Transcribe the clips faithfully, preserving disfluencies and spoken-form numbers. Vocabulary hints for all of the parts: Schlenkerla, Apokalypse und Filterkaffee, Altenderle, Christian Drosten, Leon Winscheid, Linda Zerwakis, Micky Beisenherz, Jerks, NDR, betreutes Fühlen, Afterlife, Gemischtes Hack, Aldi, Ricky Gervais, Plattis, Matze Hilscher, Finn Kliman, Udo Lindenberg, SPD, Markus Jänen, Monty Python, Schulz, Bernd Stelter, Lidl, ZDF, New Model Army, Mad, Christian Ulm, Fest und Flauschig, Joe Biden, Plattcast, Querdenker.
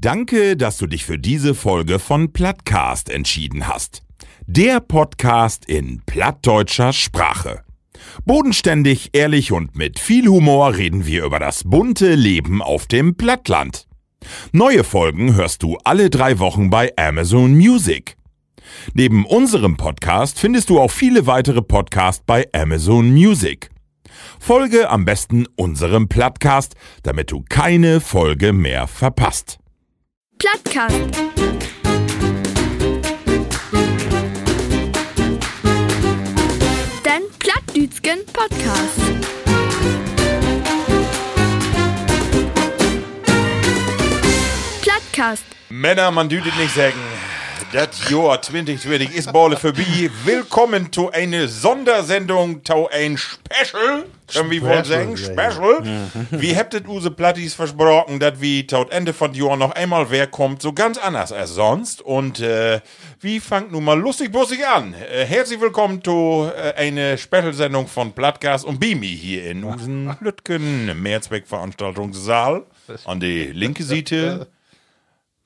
Danke, dass du dich für diese Folge von Plattcast entschieden hast. Der Podcast in plattdeutscher Sprache. Bodenständig, ehrlich und mit viel Humor reden wir über das bunte Leben auf dem Plattland. Neue Folgen hörst du alle drei Wochen bei Amazon Music. Neben unserem Podcast findest du auch viele weitere Podcasts bei Amazon Music. Folge am besten unserem Plattcast, damit du keine Folge mehr verpasst. Plattcast. Den Plattdütschen Podcast. Plattcast. Männer, man dütet nicht sagen. Das Jahr zwanzig zwanzig ist Ball vorbei. Willkommen zu einer Sondersendung, zu ein Special. Können wir wohl sagen, Special. Ja. Wir hättet use Plattis versprochen, dass wir taut Ende von Jahr noch einmal wer kommt, so ganz anders als sonst. Und äh, wir fangen nun mal lustig-bussig an. Äh, herzlich willkommen zu äh, einer Special-Sendung von Plattcast und Bimi hier in unserem Lütgen Mehrzweckveranstaltungssaal. An die linke Seite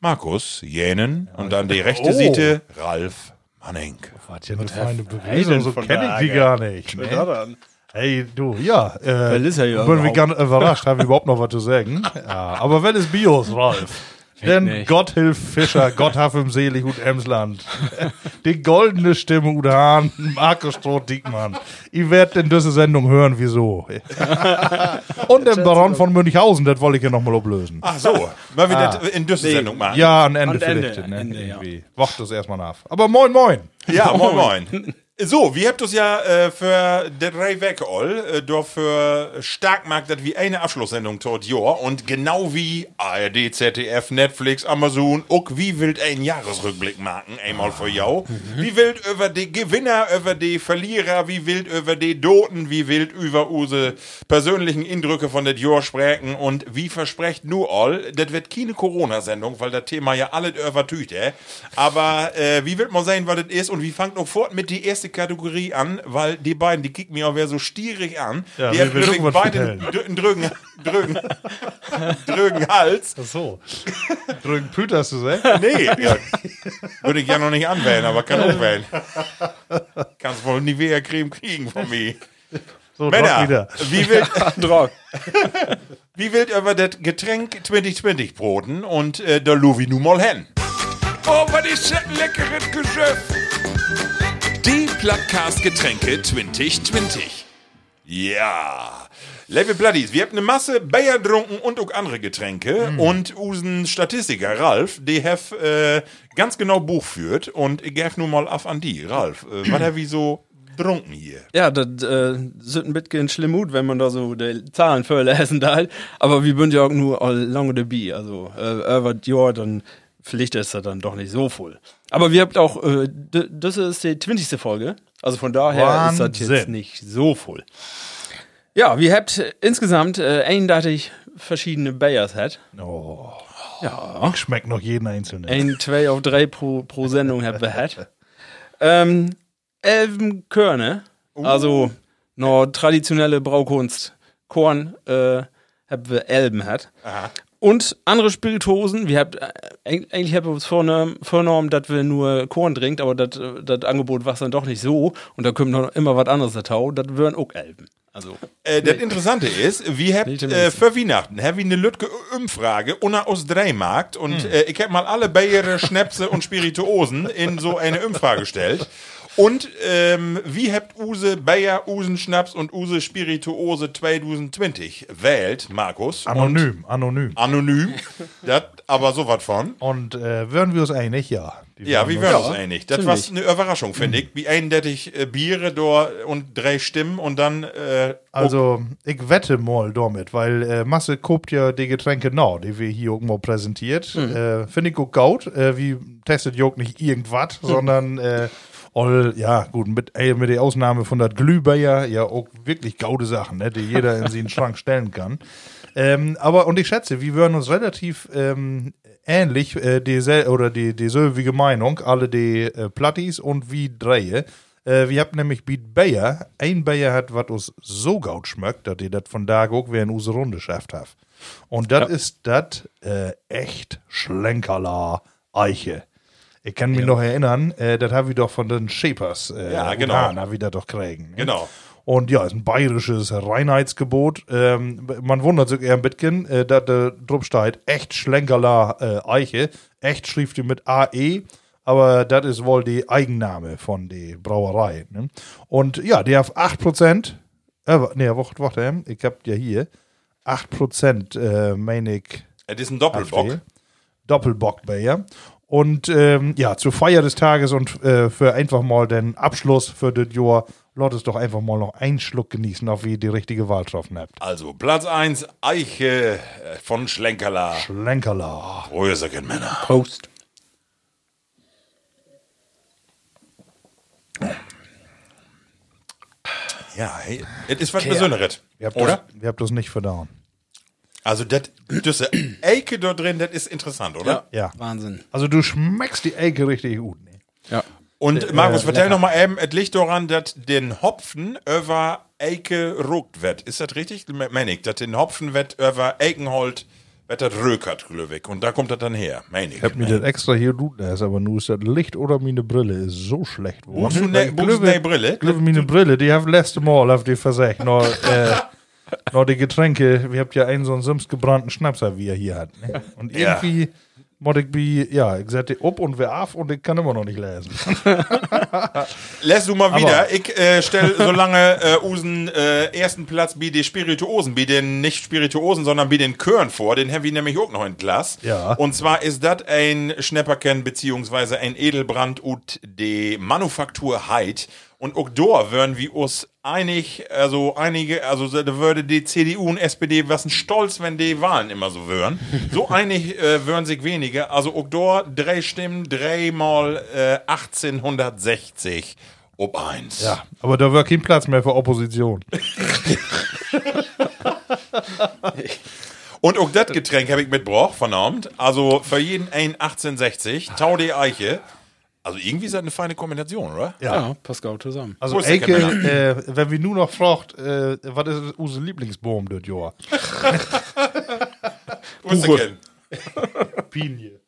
Markus Jänen und an die rechte oh. Seite Ralf Manning. Was ja eine feine Begrüßung, so kenne ich die gar nicht. Hey, du, ja, äh, ist ja ich bin ganz überrascht, habe ich überhaupt noch was zu sagen. Ja, aber wel ist Bios, Ralf. Denn Gotthilf Fischer, Gott hab ihm selig und Emsland. Die goldene Stimme und Hahn, Markus Stroh-Diekmann. Ich werde in diese Sendung hören, wieso. Und den Baron von Münchhausen, das wollte ich ja nochmal ablösen. Ach so, weil wir ah. das in diese Sendung machen. Ja, ein Ende vielleicht. Ende, ne? Ende, ja. Wacht das erstmal ab. Aber moin, moin. Ja, moin, moin. So, wir habt das ja äh, für drei Wege all, äh, doch für stark mag das wie eine Abschlusssendung tot Jahr und genau wie A R D, Z D F, Netflix, Amazon, ook wie wild ein Jahresrückblick machen, einmal für jou. Mhm. Wie wild über die Gewinner, über die Verlierer, wie wild über die Doten, wie wild über use persönlichen Eindrücke von det Jahr sprechen und wie versprecht nu all, das wird keine Corona-Sendung, weil das Thema ja alles übertücht, äh. aber äh, wie wild mal sehen, was das ist und wie fangt noch fort mit die erste Kategorie an, weil die beiden, die kicken mir auch wieder so stierig an. Ja, die haben übrigens beide einen drögen, drögen, drögen Hals. Ach so. Drögen Püter hast du gesagt? Nee. Ja. Würde ich ja noch nicht anwählen, aber kann auch wählen. Kannst wohl Nivea-Creme kriegen von mir. So, Männer, wieder. Wie wild, wie wild über das Getränk zwanzig zwanzig broten und äh, da Luvi nun mal hin. Oh, was ist das leckeres Geschöpf? Die Plattcast-Getränke zwanzig zwanzig. Ja. Level Bloodies, wir haben eine Masse Bayer getrunken und auch andere Getränke. Mhm. Und unseren Statistiker Ralf, der hat äh, ganz genau Buch führt. Und ich gebe nun mal auf an die. Ralf, äh, was hat wie so getrunken hier? Ja, das äh, sind ein bisschen schlimm, wenn man da so die Zahlen verlesen darf. Aber wir sind ja auch nur all lange dabei. Also, über die Jahr, dann vielleicht ist er dann doch nicht so voll. Aber wir habt auch, äh, d- das ist die zwanzigste Folge, also von daher Wahnsinn. Ist das jetzt nicht so voll. Ja, wir habt insgesamt äh, eindeutig verschiedene Bayers hat. Oh, ja. Ich schmeckt noch jeden einzelnen. Ein, zwei auf drei pro, pro Sendung habt wir hat. Ähm, elfen Körne, oh. also noch traditionelle Braukunst, Korn äh, habt wir Elben hat. Aha. Und andere Spirituosen, wir habt, eigentlich haben wir uns vorgenommen, dass wir nur Korn trinkt, aber das Angebot war es dann doch nicht so. Und da kommt noch immer was anderes dazu, das wären auch Elben. Also, äh, das Interessante ist, wir haben äh, für Weihnachten haben wir eine Lütke Umfrage unter aus Dreimarkt und hm. äh, ich habe mal alle Bayer, Schnäpse und Spirituosen in so eine Umfrage gestellt. Und ähm, wie habt use Bayer, usen Schnaps und use Spirituose zwanzig zwanzig wählt, Markus? Anonym, anonym. Anonym, das aber so was von. Und äh, wären wir uns einig, ja. Die ja, wir wären uns ja. einig. Das war eine Überraschung, finde ich. Wie eindeutig äh, Biere da und drei Stimmen und dann... Äh, also, ich wette mal damit, weil äh, Masse kopt ja die Getränke nach, die wir hier auch mal präsentiert. Mhm. Äh, finde ich auch gut. Äh, wie testet Jörg nicht irgendwas, mhm. sondern... Äh, All, ja, gut, mit, ey, mit der Ausnahme von der Glühbeier, ja, auch wirklich gaude Sachen, ne, die jeder in den Schrank stellen kann. Ähm, aber, und ich schätze, wir würden uns relativ ähm, ähnlich, äh, diesel- oder die dieselbige Meinung, alle die äh, Plattis und wie Dreie. Äh, wir haben nämlich Beat Bayer. Ein Bayer hat, was uns so gaut schmeckt, dass ihr das von da auch wer in unsere Runde schafft habt. Und das ja. ist das äh, echt Schlenkerla Eiche. Ich kann mich ja. noch erinnern, äh, das habe ich doch von den Shapers. Äh, ja, genau. Habe ich das doch kriegen. Genau. Und ja, ist ein bayerisches Reinheitsgebot. Ähm, man wundert sich eher ein bisschen, äh, da äh, drüber steht echt Schlenkerla äh, Eiche. Echt schrieb die mit A E. Aber das ist wohl die Eigenname von der Brauerei. Ne? Und ja, die hat acht Prozent. Äh, ne, warte, warte, ich hab ja hier acht Prozent äh, meine ich. Es ist ein Doppelbock. A F D. Doppelbock bei ja. Und ähm, ja, zur Feier des Tages und äh, für einfach mal den Abschluss für das Jahr, lasst es doch einfach mal noch einen Schluck genießen, auf wie ihr die richtige Wahl getroffen habt. Also Platz eins, Eiche von Schlenkerla. Schlenkerla. Prösergen, Männer. Prost. Ja, hey, es ist was Besonderes, oder? Das, wir habt das nicht verdauen. Also das Elke dort drin, das ist interessant, oder? Ja, ja, Wahnsinn. Also du schmeckst die Elke richtig gut. Ne? Ja. Und äh, Markus, äh, vertell noch mal eben, es liegt daran, dass den Hopfen über Elke rökt wird. Ist das richtig? Meinig, dass den Hopfen wird über Elkenhold wird das rökert, glöwig. Und da kommt das dann her, meinig. Ich hab mir das extra hier tut, aber nur ist das Licht oder meine Brille ist so schlecht. Wo hast du deine Brille? Glöwe meine Brille, die hab letzte Mal auf die versagt. Noch, äh, noch die Getränke, wir habt ja einen so einen Sims gebrannten Schnapser, wie er hier hat. Ne? Und irgendwie ja. mod ich bi, ja, ich sagte ob und wer af und ich kann immer noch nicht lesen. Lässt du mal wieder, aber ich äh, stelle so lange äh, usen äh, ersten Platz bi die Spirituosen, bi den nicht Spirituosen, sondern bi den Körn vor, den haben wir nämlich auch noch in Glas. Ja. Und zwar ist das ein Schnäpperken beziehungsweise ein Edelbrand ut de Manufaktur Hyde. Und auch da wären wir uns einig, also einige, also da würde die C D U und S P D was ein Stolz, wenn die Wahlen immer so wären. So einig äh, wären sich wenige. Also auch da drei Stimmen, dreimal äh, achtzehnhundertsechzig ob eins. Ja, aber da war kein Platz mehr für Opposition. Und auch das Getränk habe ich mitgebracht, verdammt. Also für jeden ein achtzehnhundertsechzig, Tau de Eiche. Also irgendwie ist das eine feine Kombination, oder? Ja, ja, passt genau zusammen. Also Elke, äh, wenn wir nur noch fragt, äh, was ist unser Lieblingsbaum dort, Joa? Uwe. Pinie.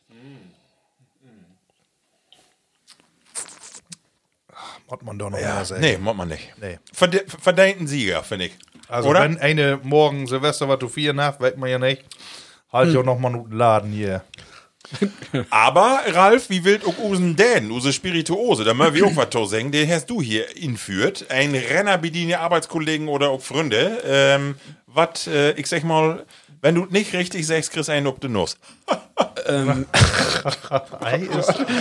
Mott man doch noch ja, mehr sagen. Nee, mott man nicht. Nee. Verde- verdienten Sieger, finde ich. Also oder? Wenn eine morgen Silvester war, du vier nach, weiß man ja nicht, halt hm. ja noch mal einen Laden hier. Aber, Ralf, wie wild auch usen Dänen, use Spirituose, da mögen wir auch was to singen, den hast du hier inführt. Ein Renner bediene Arbeitskollegen oder auch Freunde. Ähm, was, äh, ich sag mal, wenn du nicht richtig sagst, kriegst du einen ob de Nuss. ähm.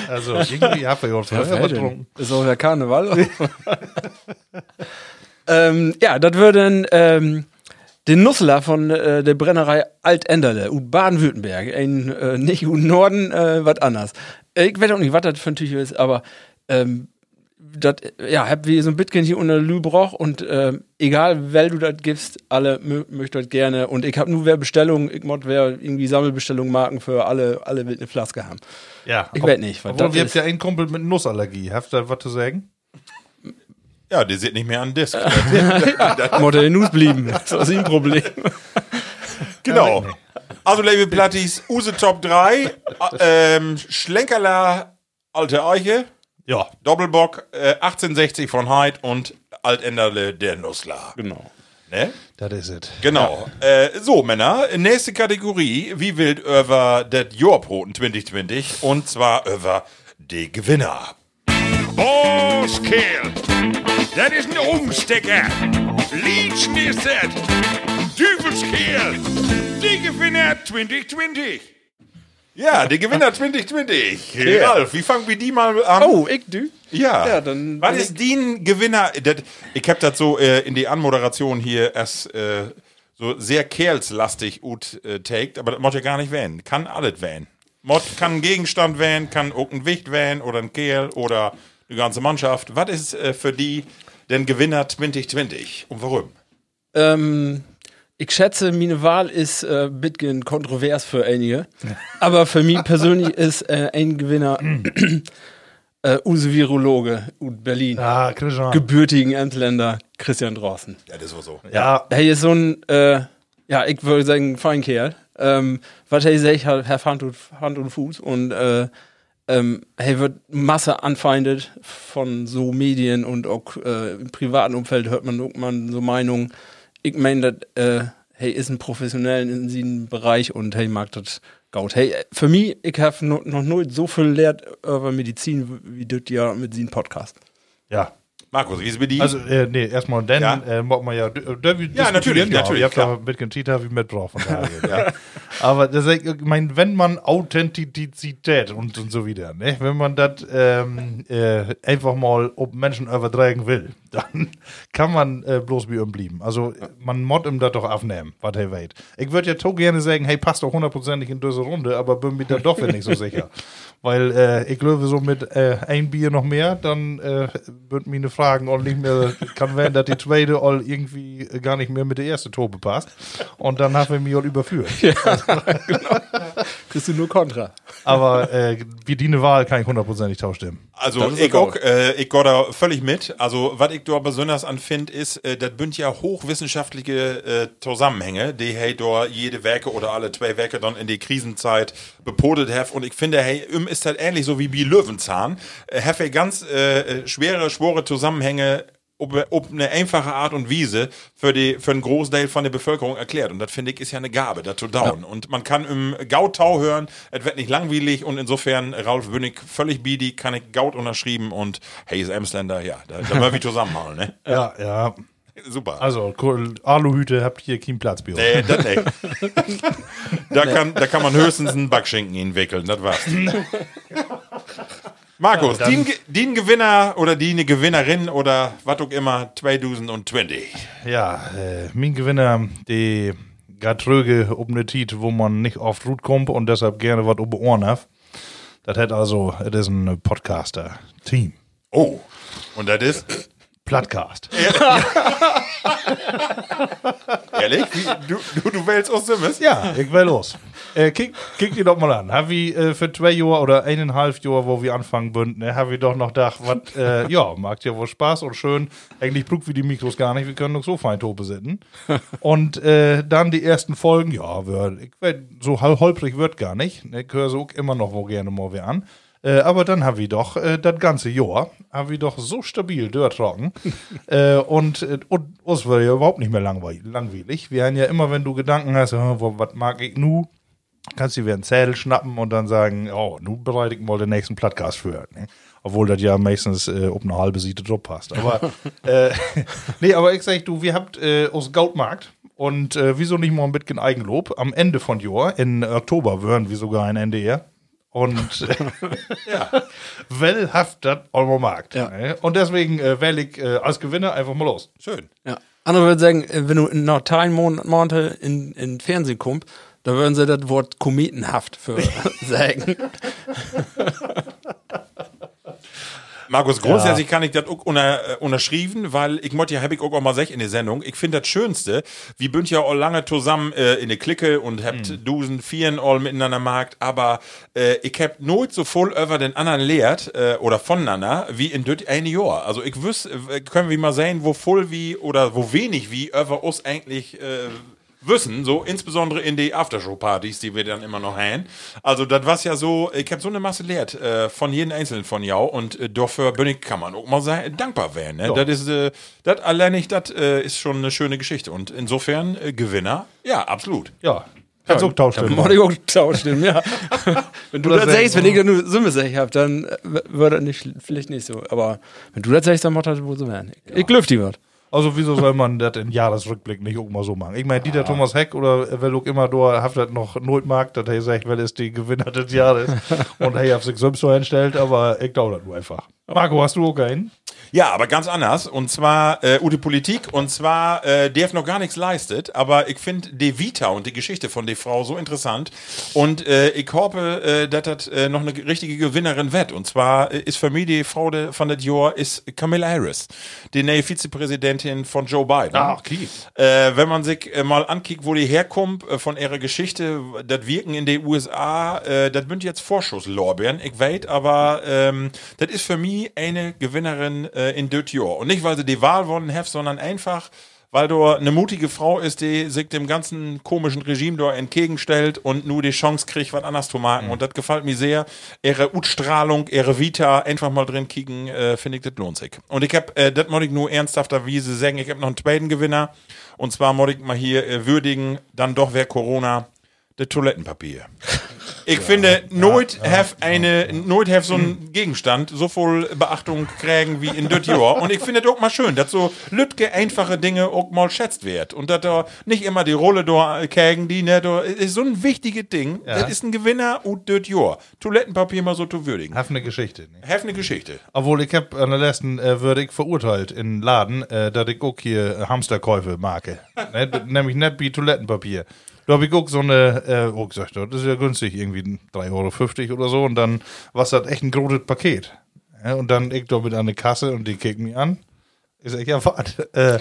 Also, irgendwie hab ich auch was getrunken. Ist auch der Karneval. ähm, ja, das würden ähm den Nussler von äh, der Brennerei Altenderle, und Baden-Württemberg, in, äh, nicht im Norden, äh, was anders. Äh, ich weiß auch nicht, was das für ein Tüch ist, aber ähm, das, ja, hab wie so ein Bitcoin hier unter Lübroch und äh, egal, wer du das gibst, alle mö- möchten das gerne. Und ich hab nur wer Bestellung, ich mod wer irgendwie Sammelbestellung Marken für alle, alle will eine Flaske haben. Ja. Ich ob, weiß nicht, was das wir habt ja einen Kumpel mit Nussallergie, habt ihr was zu sagen? Ja, die sind nicht mehr an Disk. Modell News blieben. Das ist ein Problem. Genau. Also, Label Plattis, Use Top drei. Ähm, Schlenkerla, Alte Eiche. Ja. Doppelbock, äh, achtzehnhundertsechzig von Hyde und Altenderle, der Nussler. Genau. Ne? Das is ist es. Genau. Ja. Äh, so, Männer, nächste Kategorie. Wie wild über das Jorproten zwanzig zwanzig? Und zwar über die Gewinner. Borskehl, das ist ein Umstecker. Liedchen ist das. Düfelskehl, die Gewinner zwanzig zwanzig. Ja, die Gewinner zwanzig zwanzig. Yeah. Ralf, wie fangen wir die mal an? Oh, ich du? Ja. Ja, dann was ist die Gewinner? Das, ich hab das so äh, in die Anmoderation hier erst äh, so sehr kerlslastig gut äh, taked, aber das muss ja gar nicht wählen. Kann alles wählen. Mod kann ein Gegenstand wählen, kann auch ein Wicht wählen oder ein Kerl oder die ganze Mannschaft. Was ist äh, für die denn Gewinner zwanzig zwanzig und warum? Ähm, ich schätze, meine Wahl ist äh, bisschen kontrovers für einige. Aber für mich persönlich ist äh, ein Gewinner äh, unser Virologe aus Berlin. Ah, gebürtigen Entländer Christian Drosten. Ja, das war so. Ja, er ist so ein... Äh, Ja, ich würde sagen, fein Kerl. Ähm, was er gesagt hat, hat Hand und, Hand und Fuß und äh, ähm, er wird Masse anfeindet von so Medien und auch äh, im privaten Umfeld hört man irgendwann so Meinungen. Ich meine, das äh, hey, ist ein professionell in diesem Bereich und hey, mag das gaut. Hey, für mich, ich habe no, noch nicht so viel gelernt über Medizin wie das ja mit diesem Podcast. Ja. Markus, wie ist es mit dir? Also, äh, nee, erstmal und dann, ja, äh, machen wir ja. Äh, ja, natürlich, ja, natürlich. Ich hab da mit Tita wie mit drauf. Ja. Aber das, ich mein, wenn man Authentizität und, und so wieder, ne, wenn man das ähm, äh, einfach mal ob Menschen übertragen will, dann kann man äh, bloß wie ihm blieben. Also, man mod ihm das doch aufnehmen, was er weiß. Ich würde ja so gerne sagen, hey, passt doch hundertprozentig in diese Runde, aber bin mir da doch nicht so sicher. Weil äh, ich glaube, so mit äh, ein Bier noch mehr, dann äh, würde mir eine Frage und nicht mehr, kann werden, dass die Trade all irgendwie gar nicht mehr mit der ersten Tobe passt. Und dann haben wir mich all überführt. Ja, also, genau. Kriegst du nur Kontra. Aber äh, wie die eine Wahl kann ich hundertprozentig tauschstimmen. Also ich auch, äh, ich gehe da völlig mit. Also was ich da besonders anfind ist, äh, das bünd ja hochwissenschaftliche äh, Zusammenhänge, die hey da jede Werke oder alle zwei Werke dann in die Krisenzeit bepodet hef. Und ich finde, hey, im ist halt ähnlich so wie bei Löwenzahn. Äh, hefe ganz äh, schwere, schwore zusammen Zusammenhänge ob, ob eine einfache Art und Weise für, die, für einen Großteil von der Bevölkerung erklärt. Und das, finde ich, ist ja eine Gabe, das zu dauen. Ja. Und man kann im Gautau hören, es wird nicht langweilig. Und insofern, Ralf Bünnig, völlig biedig, kann ich Gaut unterschrieben. Und hey, ist Emsländer, ja, da, da war wie zusammenhauen, ne? Ja, ja. Super. Also, Aluhüte habt hier keinen Platz bei uns. Nee, das nicht. da, kann, da kann man höchstens einen Backschinken hinwickeln, das war's. Markus, ja, den, den Gewinner oder die eine Gewinnerin oder was auch immer, zwanzig zwanzig. Ja, äh, mein Gewinner, die Gatröge ob ne Tiet, wo man nicht oft Rut kommt und deshalb gerne was ob Ohren hat. Das hat also, das ist ein Podcaster-Team. Oh, und das ist? Plattcast. Ehrlich? Du, du, du wählst aus Simmes? Ja, ich wähl los. Äh, kick, kick die doch mal an. Haben wir äh, für zwei Jahre oder eineinhalb Jahre, wo wir anfangen bünden, ne, haben wir doch noch gedacht, was, äh, ja, macht ja wohl Spaß und schön. Eigentlich braucht wir die Mikros gar nicht, wir können doch so fein Tobe sitzen. Und äh, dann die ersten Folgen, ja, wir, ich wär, so holprig wird gar nicht. Ne, ich höre so immer noch wo gerne mal wir an. Äh, aber dann haben wir doch äh, das ganze Jahr, haben wir doch so stabil durchtrocken äh, und äh, uns wird ja überhaupt nicht mehr langweilig. Wir haben ja immer, wenn du Gedanken hast, was mag ich nu, kannst du dir einen Zettel schnappen und dann sagen, oh, nun bereite ich mal den nächsten Plattcast für. Ne? Obwohl das ja meistens äh, ob eine halbe Seite drauf passt. Aber, äh, nee, aber ich sag, du, wir habt äh, aus Gautmarkt. Und äh, wieso nicht mal ein bisschen Eigenlob? Am Ende von Jahr, in Oktober, hören wir sogar ein N D R. Und ja, wellhaft das Euro Markt. Ja. Ne? Und deswegen äh, wähle ich äh, als Gewinner einfach mal los. Schön. Ja. Andere würden sagen, wenn du in Nordrhein-Monate in, in Fernsehen kommst, da würden sie das Wort kometenhaft für sagen. Markus, grundsätzlich ja, kann ich das auch unter, äh, unterschrieben, weil ich möchte ja, hab ich auch, auch mal sech in der Sendung, ich finde das Schönste, wir bünd ja auch lange zusammen äh, in der Clique und habt mhm. Dusen, Vieren all miteinander markt, aber äh, ich hab nooit so voll über den anderen lehrt äh, oder voneinander wie in das eine Jahr. Also ich wüsste, können wir mal sehen, wo voll wie oder wo wenig wie über uns eigentlich äh, wissen, so insbesondere in die Aftershow-Partys, die wir dann immer noch haben. Also das war ja so, ich habe so eine Masse lehrt äh, von jedem Einzelnen von jou und äh, dafür bin ich, kann man auch mal sein, dankbar werden. Ne? Das ist, äh, das allein nicht, das äh, ist schon eine schöne Geschichte und insofern äh, Gewinner, ja, absolut. Ja, kannst du auch tauschen. Kann man auch tauschen, ja. Wenn du das sagst, wenn ich dann nur Summe sech hab, dann würde das nicht, vielleicht nicht so, aber wenn du das sagst, dann macht das wohl so werden. Ich, ich lüfte die Wort. Also wieso soll man das im Jahresrückblick nicht auch mal so machen? Ich meine, Dieter ah. Thomas Heck oder wer auch immer da hat das noch null markt, dass er sagt, wer ist die Gewinner des Jahres und hey, auf sich selbst so hinstellt, aber ich glaube das nur einfach. Marco, hast du auch keinen? Ja, aber ganz anders und zwar äh, Ute Politik und zwar äh, der hat noch gar nichts leistet, aber ich finde die Vita und die Geschichte von der Frau so interessant und äh, ich hoffe, äh, dass das äh, noch eine richtige Gewinnerin wird und zwar äh, ist für mich die Frau de, von der Dior ist Kamala Harris, die neue Vizepräsidentin von Joe Biden. Ach, okay. Äh, wenn man sich äh, mal ankickt, wo die herkommt äh, von ihrer Geschichte, das Wirken in den U S A, äh, das bünd jetzt Vorschusslorbeeren, ich weiß, aber ähm, das ist für mich eine Gewinnerin äh, in Dötjor. Und nicht, weil sie die Wahl gewonnen haben, sondern einfach, weil du eine mutige Frau ist, die sich dem ganzen komischen Regime da entgegenstellt und nur die Chance kriegt, was anders zu machen. Mhm. Und das gefällt mir sehr. Ihre Utstrahlung, ihre Vita, einfach mal drin kicken, äh, finde ich, das lohnt sich. Und ich hab, äh, das muss ich nur ernsthafter Wiese sagen, ich habe noch einen zweiten Gewinner. Und zwar muss ich mal hier äh, würdigen, dann doch wer Corona, das Toilettenpapier. Ich ja, finde, nooit ja, have ja, eine, ja. nooit have so einen Gegenstand so voll Beachtung kriegen wie in Dirty War. Und ich finde das auch mal schön, dass so lütke einfache Dinge auch mal schätzt wird. Und dass da nicht immer die Rolle da kriegen, die ne, da ist so ein wichtiges Ding. Ja. Das ist ein Gewinner und Dirty War. Toilettenpapier mal so zu würdigen. Have eine Geschichte. Ne? Have eine Geschichte. Obwohl ich hab an der letzten äh, würdig verurteilt in Laden, äh, dass ich auch hier Hamsterkäufe marke. ne? Nämlich nicht wie Toilettenpapier. Da habe ich auch so eine, äh, oh, gesagt, das ist ja günstig, irgendwie drei Euro fünfzig oder so. Und dann war das echt ein großes Paket. Ja, und dann ich da mit an die Kasse und die kicken mich an. Ich sage, ja, warte, äh,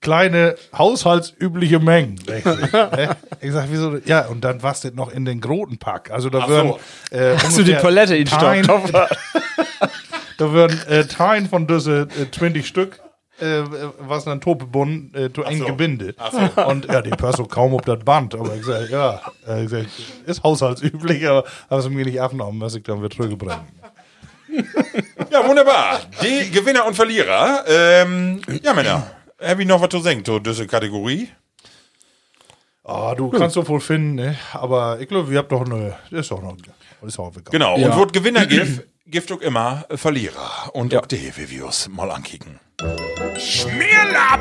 kleine haushaltsübliche Mengen. Ich, ne? ich sage, wieso? Ja, und dann war's das noch in den großen Pack. Also da würden. So. Äh, Hast du die Palette in Stein? Da würden äh, Teilen von Düsse äh, zwanzig Stück. Äh, was dann Topebund, äh, to eng so. gebindet. So. Und ja, die passt so kaum auf das Band. Aber ich sag, ja, äh, ich sag, ist haushaltsüblich, aber habe es mir nicht abgenommen, was ich dann wieder zurückgebracht. Ja, wunderbar. Die Gewinner und Verlierer. Ähm, ja, Männer, hab ich noch was zu sagen, zu dieser Kategorie? Ah, oh, du kannst doch wohl finden, ne? Aber ich glaube, wir habt doch eine, das ist doch noch, das ist auch egal. Genau, ja. Und wo es Gewinner gibt, gibt auch immer Verlierer. Und ja. Auch die Reviews mal ankicken. Schmierlapp,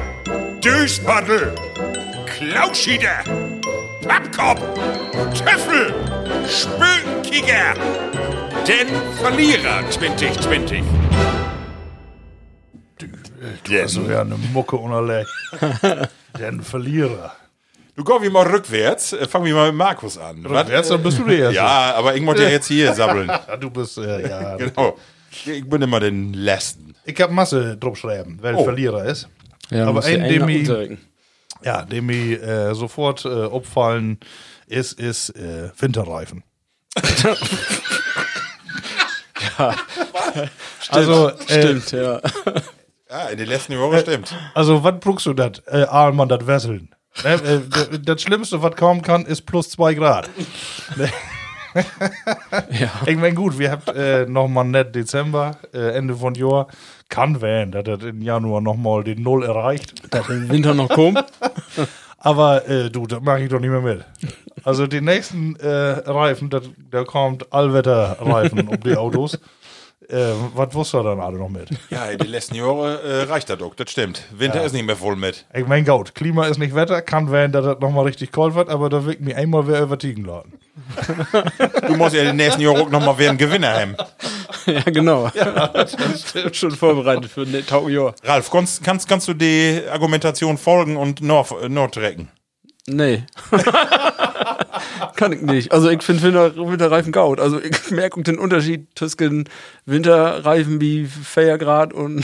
Döspaddel, Klauschieder, Pappkopf, Töffel, Spökiger, den Verlierer zwanzig zwanzig. Du, du hast so ja eine Mucke unterlegt. Den Verlierer. Du komm wie mal rückwärts, fangen wir mal mit Markus an. Rückwärts, dann bist du der Erste. Ja, aber ich muss ja jetzt hier sabbeln. Du bist, äh, ja. Genau. Ich bin immer den Letzten. Ich hab Masse drauf schreiben, wer oh. Verlierer ist. Ja, aber ein, dem ich, ja, dem ich äh, sofort äh, abfallen ist, ist äh, Winterreifen. Ja. Stimmt, also, äh, stimmt, ja. Ja, in den letzten Wochen äh, stimmt. Also, was brauchst du das? Äh, Ahlmann, das Wesseln. Ne, äh, das Schlimmste, was kommen kann, ist plus zwei Grad. Ne? Ja. Ich meine, gut, wir habt äh, nochmal nett Dezember, äh, Ende von Jahr. Kann werden, dass das im Januar nochmal den Null erreicht. Dass im Winter noch kommt. Aber äh, du, das mache ich doch nicht mehr mit. Also die nächsten äh, Reifen, da, da kommt Allwetterreifen um die Autos. Äh, was wusste er dann alle noch mit? Ja, die letzten Jahre äh, reicht das doch, das stimmt. Winter ja. Ist nicht mehr voll mit. Ich mein Gott, Klima ist nicht Wetter, kann werden, dass das nochmal richtig kalt wird, aber da wirkt mir einmal wer über Tigen laden. Du musst ja den nächsten Jahr auch nochmal wer einen Gewinner haben. Ja, genau. Ja, das stimmt. Schon vorbereitet für den Taujahr. Ralf, kannst, kannst, kannst du die Argumentation folgen und nordrecken? Nee. Kann ich nicht. Also ich finde Winter, Winterreifen gaut. Also ich merke den Unterschied zwischen Winterreifen wie Feiergrad und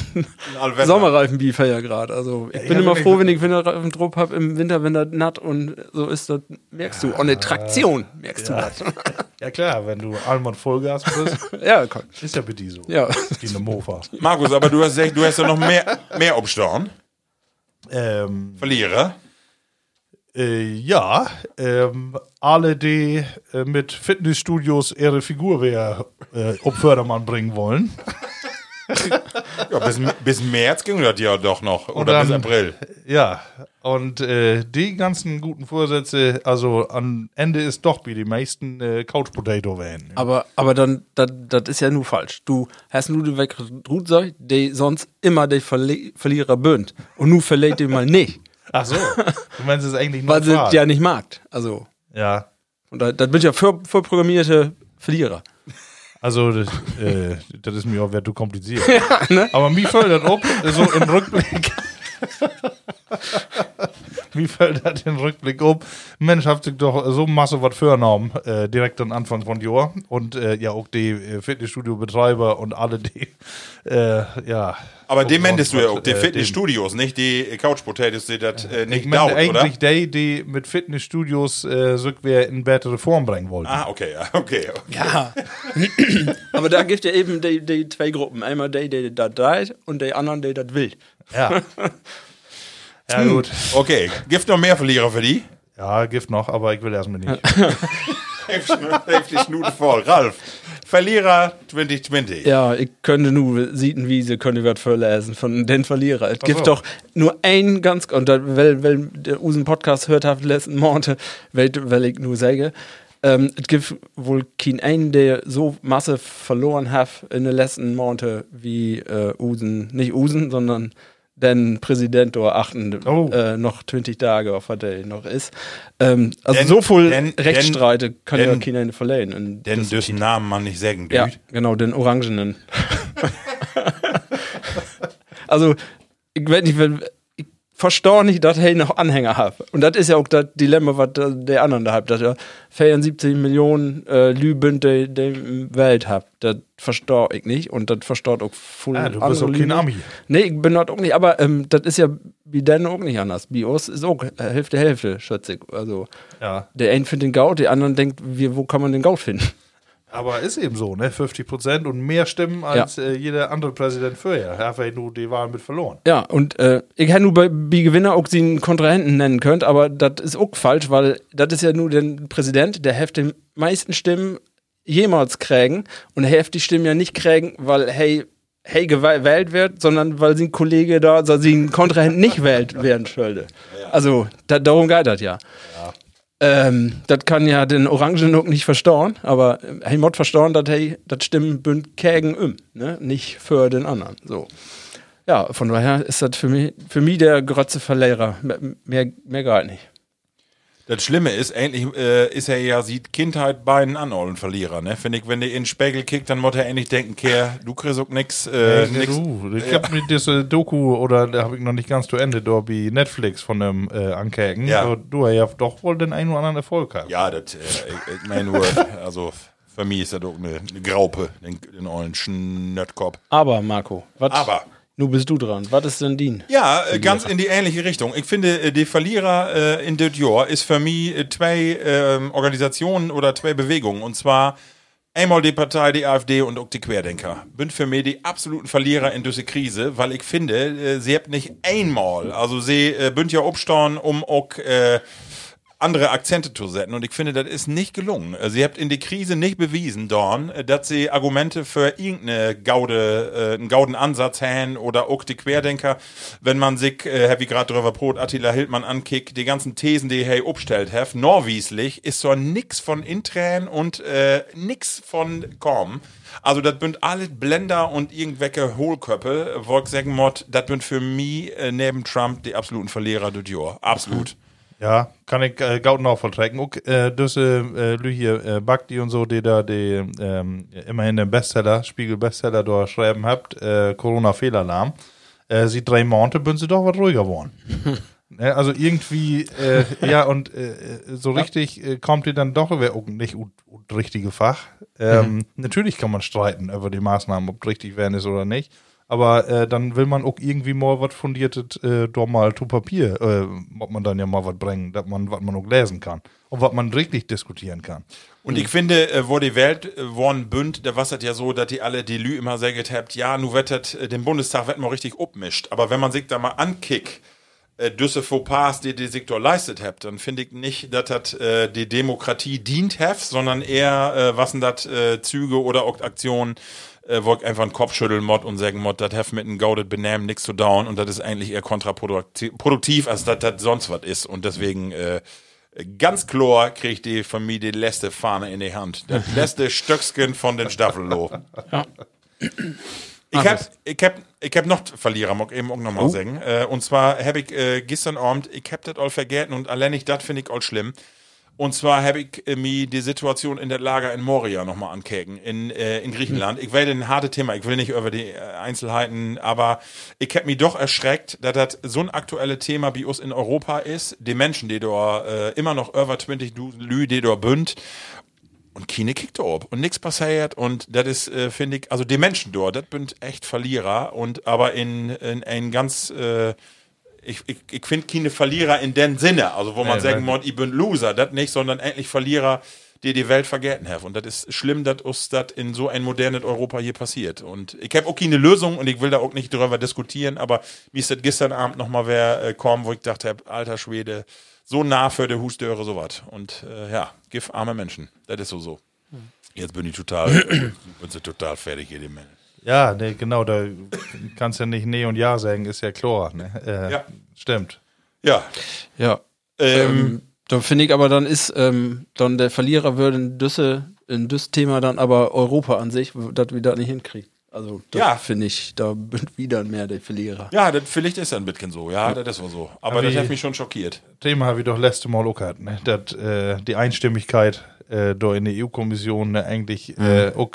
Sommerreifen wie Feiergrad. Also ich ja, bin ja, immer froh, wenn ich Winterreifen drauf habe im Winter, wenn das natt und so ist, das merkst ja, du. Und eine Traktion merkst ja, du das. Ja klar, wenn du Almond Vollgas bist, ja, komm. Ist ja bei dir so. Ja. Wie eine Mofa. Markus, aber du hast, du hast ja noch mehr, mehr Obstauen. Ähm, Verlierer. Äh, ja, ähm, alle, die äh, mit Fitnessstudios ihre Figur wieder äh, auf Fördermann bringen wollen. Ja, bis, bis März ging das ja doch noch, oder und dann, bis April. Ja, und äh, die ganzen guten Vorsätze, also am Ende ist doch wie die meisten äh, Couch-Potato-Van. Aber, aber dann, das ist ja nur falsch. Du hast nur den Weg Rutzeug, der sonst immer der Verle- Verlierer bünd. Und nun verlädt den mal nicht. Ach so, du meinst es eigentlich nur weil sie ja nicht mag, also. Ja. Und das da sind ja vor, vorprogrammierte Verlierer. Also, das, äh, das ist mir auch wert, du kompliziert. Ja, ne? Aber mir fällt das auch so im Rückblick. Mir fällt das im Rückblick um. Mensch, habt sich doch so massiv was vorgenommen, äh, direkt am Anfang von Jahr. Und äh, ja, auch die äh, Fitnessstudio-Betreiber und alle die, äh, ja. Aber dem mendest du ja auch, die äh, Fitnessstudios, nicht die Couch-Potatoes, die das äh, nicht dauert, oder? Eigentlich die, die mit Fitnessstudios äh, so wer in bessere Form bringen wollten. Ah, okay, okay. okay. Ja. Aber da gibt ja eben die, die zwei Gruppen. Einmal die, die das dreht und die anderen, die das will. Ja. Ja, hm. gut. Okay, gibt noch mehr Verlierer für die? Ja, gibt noch, aber ich will erstmal nicht. fünfzig Minuten voll. Ralf, Verlierer zwanzig zwanzig. Ja, ich könnte nur sieten, wie sie können was verlesen von den Verlierer. Es gibt doch nur ein ganz, und weil, weil der unseren Podcast hört habt letzten Monate, weil, weil ich nur sage, ähm, es gibt wohl keinen einen, der so Masse verloren hat in den letzten Monaten wie äh, Usen, nicht Usen, sondern den Präsident oder achten oh. äh, noch zwanzig Tage, auf was der noch ist. Ähm, also den, so viel den, Rechtsstreite den, kann den, ja keiner verleihen. Denn dessen Namen man nicht sagen dürft. Ja, genau, den Orangenen. Also, ich weiß nicht, wenn, ich verstehe nicht, dass ich noch Anhänger habe. Und das ist ja auch das Dilemma, was der anderen da hat, dass er vierundsiebzig Millionen äh, Lüben der de Welt hat. Das verstehe ich nicht und das versteht auch voll ah, du bist auch kein Army. Nee, ich bin dort auch nicht, aber ähm, das ist ja wie dann auch nicht anders. Bios ist auch äh, Hälfte, Hälfte, schätze ich. Also, ja. Der eine findet den Gaut, der andere denkt, wie, wo kann man den Gaut finden? Aber ist eben so, ne? fünfzig Prozent und mehr Stimmen als ja. äh, jeder andere Präsident vorher. Da habe ich nur die Wahl mit verloren. Ja, und äh, ich hätte nur bei, bei Gewinner auch den Kontrahenten nennen können, aber das ist auch falsch, weil das ist ja nur der Präsident, der hat den meisten Stimmen jemals kriegen und er die Stimmen ja nicht kriegen, weil hey, hey gewählt wird, sondern weil sein Kollege da, so sein Kontrahent nicht gewählt werden sollte. Ja. Also da, darum geht das ja. ja. Ähm, das kann ja den Orangenlook nicht verstauen, aber hey Mod verstauen, dass hey, das Stimmenbünd kägen um, ne? Nicht für den anderen. So. Ja, von daher ist das für mich, für mich der größte Verlierer. Mehr, mehr gar nicht. Das Schlimme ist, endlich äh, ist er ja, sieht Kindheit beiden an, allen Verlierer, ne? Finde ich, wenn der in den Spiegel kickt, dann muss er endlich denken, Kerl, du kriegst auch nix, äh, nee, nix. Du, ich ja. hab mir diese Doku, oder da habe ich noch nicht ganz zu Ende, da bei Netflix von dem äh, ankäken, ja. so, du hast ja doch wohl den einen oder anderen Erfolg gehabt. Ja, das, äh, ich, ich meine nur, also für mich ist das auch eine, eine Graupe, den, den alten Schnöttkopf. Aber, Marco, was? Aber. Nun bist du dran. Was ist denn Dien? Ja, äh, ganz in die ähnliche Richtung. Ich finde, äh, der Verlierer äh, in das Jahr ist für mich äh, zwei äh, Organisationen oder zwei Bewegungen. Und zwar einmal die Partei, die AfD und auch die Querdenker. Bünd für mich die absoluten Verlierer in diese Krise, weil ich finde, äh, sie habt nicht einmal, also sie äh, bünd ja aufstauen, um auch äh, andere Akzente zu setzen. Und ich finde, das ist nicht gelungen. Sie habt in die Krise nicht bewiesen, Dorn, dass sie Argumente für irgendeine Gaude, äh, einen gauden Ansatz haben oder auch die Querdenker, wenn man sich, äh, hab ich gerade drüber Brot, Attila Hildmann ankickt, die ganzen Thesen, die hey aufstellt have, norwieslich ist so nix von Intränen und äh, nix von kommen. Also das bünd alle Blender und irgendwelche Hohlköpfe, wo ich sagen muss, das bünd für mich äh, neben Trump die absoluten Verlierer des Jahres. Absolut. Ja, kann ich äh, Gauten auch vertrecken. Okay, äh, diese äh, Lü hier, äh, Bagdi und so, die da die, ähm, immerhin den Bestseller, Spiegel-Bestseller da schreiben habt, äh, Corona-Fehlalarm, äh, sie drei Monate bünden sie doch was ruhiger worden. Ne, also irgendwie, äh, ja, und äh, so richtig äh, kommt ihr dann doch über nicht u, u, richtige Fach. Ähm, mhm. Natürlich kann man streiten über die Maßnahmen, ob richtig werden ist oder nicht. Aber äh, dann will man auch irgendwie mal was Fundiertes äh, doch mal zu Papier, äh, ob man dann ja mal was bringen, dass man, was man auch lesen kann und was man richtig diskutieren kann. Und ich finde, äh, wo die Welt äh, worden bünd, da war es ja so, dass die alle die Lü immer sehr getappt, ja, nu wettet äh, den Bundestag wird mal richtig upmischt. Aber wenn man sich da mal ankickt, äh, düsse Fauxpas, die der Sektor leistet habt, dann finde ich nicht, dass das äh, die Demokratie dient heft, sondern eher, äh, was sind das äh, Züge oder auch Aktionen, Äh, wo ich einfach einen Kopf schütteln mod und sagen mod, das heft mit einem gaudet Benehmen nix zu down und das ist eigentlich eher kontraproduktiv, als dass das sonst was ist. Und deswegen äh, ganz klar kriege ich die Familie die letzte Fahne in die Hand. Das letzte Stöckskin von den Staffelloh. Ja. Ich hab, ich hab, ich hab noch Verlierer, mag eben auch nochmal oh. sagen. Äh, und zwar hab ich äh, gestern Abend, ich hab das all vergessen und allein ich das finde ich all schlimm. Und zwar habe ich äh, mir die Situation in der Lager in Moria nochmal ankägen, in, äh, in Griechenland. Ich werde ein hartes Thema, ich will nicht über die äh, Einzelheiten, aber ich habe mich doch erschreckt, dass das so ein aktuelles Thema wie uns in Europa ist. Die Menschen, die da äh, immer noch über zwanzig Lü, die da bünd. Und keine kickt da ab und nichts passiert und das ist, äh, finde ich, also die Menschen dort, das sind echt Verlierer und aber in, in ein ganz... Äh, Ich, ich, ich finde keine Verlierer in dem Sinne, also wo man nee, sagen muss, ich bin Loser, das nicht, sondern endlich Verlierer, die die Welt vergelten haben. Und das ist schlimm, dass uns das in so ein modernes Europa hier passiert. Und ich habe auch keine Lösung und ich will da auch nicht drüber diskutieren, aber mir ist das gestern Abend nochmal wer äh, kommen, wo ich dachte, alter Schwede, so nah für die Hustöre sowas. Und äh, ja, gif arme Menschen. Das ist so so. Mhm. Jetzt bin ich total, total fertig hier, die Männer. Ja, nee, genau, da kannst ja nicht Nee und Ja sagen, ist ja Chlor. Ne? Äh, ja. Stimmt. Ja. Ja. Ähm, ähm, dann finde ich aber, dann ist ähm, dann der Verlierer würde in Düsse, in das Thema dann aber Europa an sich, dass wir das nicht hinkriegen. Also das ja. finde ich, da bin wieder mehr der Verlierer. Ja, das, vielleicht ist das ein bisschen so, ja, ja. das war so. Aber, aber das hat mich schon schockiert. Thema habe ich doch letzte Mal auch gehabt, ne? Dass äh, die Einstimmigkeit äh, da in der E U-Kommission ne, eigentlich mhm. äh, auch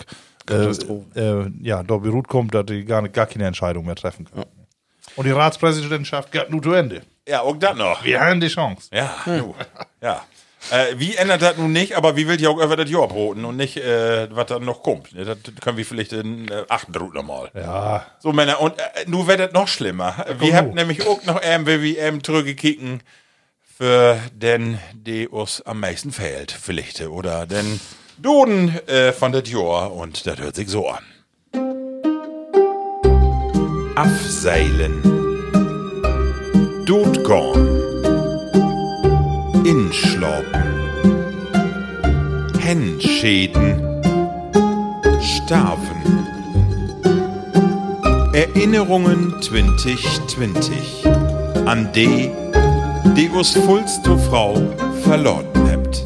Äh, äh, ja, da beruht kommt, dass die gar, gar keine Entscheidung mehr treffen können. Ja. Und die Ratspräsidentschaft geht nur zu Ende. Ja, auch das noch. Wir haben die Chance. Ja, hm. ja. Äh, wie ändert das nun nicht, aber wie will ich auch über das Jahr broten und nicht, äh, was dann noch kommt. Das können wir vielleicht in äh, achten Rut nochmal. Ja. So Männer, und äh, nun wird das noch schlimmer. Ja, wir habt nämlich auch noch M W M zurückgekicken für den, der uns am meisten fehlt, vielleicht, oder denn Duden äh, von der Dior und das hört sich so an. Abseilen. Dudgorn. Inschlauben. Hennschäden. Staven. Erinnerungen zwanzig zwanzig. An die, die us Fulsto Frau verloren hebt.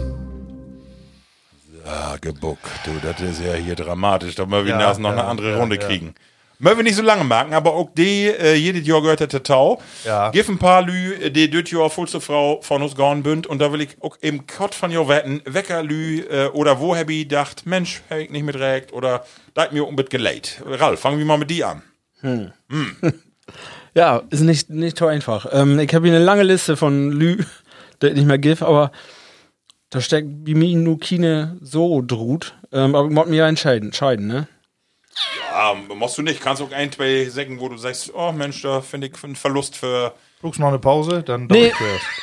Ah, Gebuck, du, das ist ja hier dramatisch. Da müssen wir ja, noch ja, eine andere ja, Runde ja. kriegen. Mögen wir nicht so lange machen, aber auch die, äh, jede Jahr gehört der Tau. Ja. Gif ein paar Lü, die das Jahr vollste Frau von uns gorn bünd. Und da will ich auch im Kott von Jahr wetten, Wecker Lü äh, oder wo hab ich gedacht, Mensch, hab ich nicht mitregt oder da hat mir unbedingt geleit. Ralf, fangen wir mal mit die an. Hm. Hm. Ja, ist nicht, nicht so einfach. Ähm, ich habe hier eine lange Liste von Lü, der nicht mehr Gif, aber da steckt bei mir nur keine so drut. Ähm, aber ich muss mich ja entscheiden, entscheiden, ne? Ja, musst du nicht. Kannst auch ein, zwei Säcken, wo du sagst, oh Mensch, da finde ich einen Verlust für... Brauchst du noch eine Pause? Dann nee, ich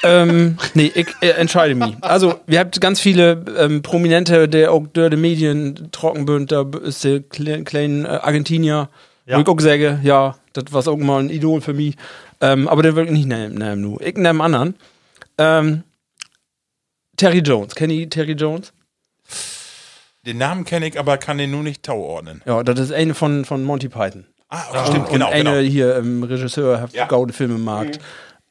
ähm, nee, ich äh, entscheide mich. Also, wir habt ganz viele ähm, Prominente, der auch durch die Medien trocken bünd. Da ist der kleine äh, Argentinier. Ja. Wo ich auch sage, ja, das war auch mal ein Idol für mich. Ähm, aber den will ich nicht nehmen, nur. Ich nehme einen anderen. Ähm... Terry Jones. Kennt ihr Terry Jones? Den Namen kenne ich, aber kann den nur nicht tauordnen. Ja, das ist eine von, von Monty Python. Ah, okay. Stimmt, und genau. Eine genau. hier im Regisseur, ja. Gaude Filme Markt. Mhm.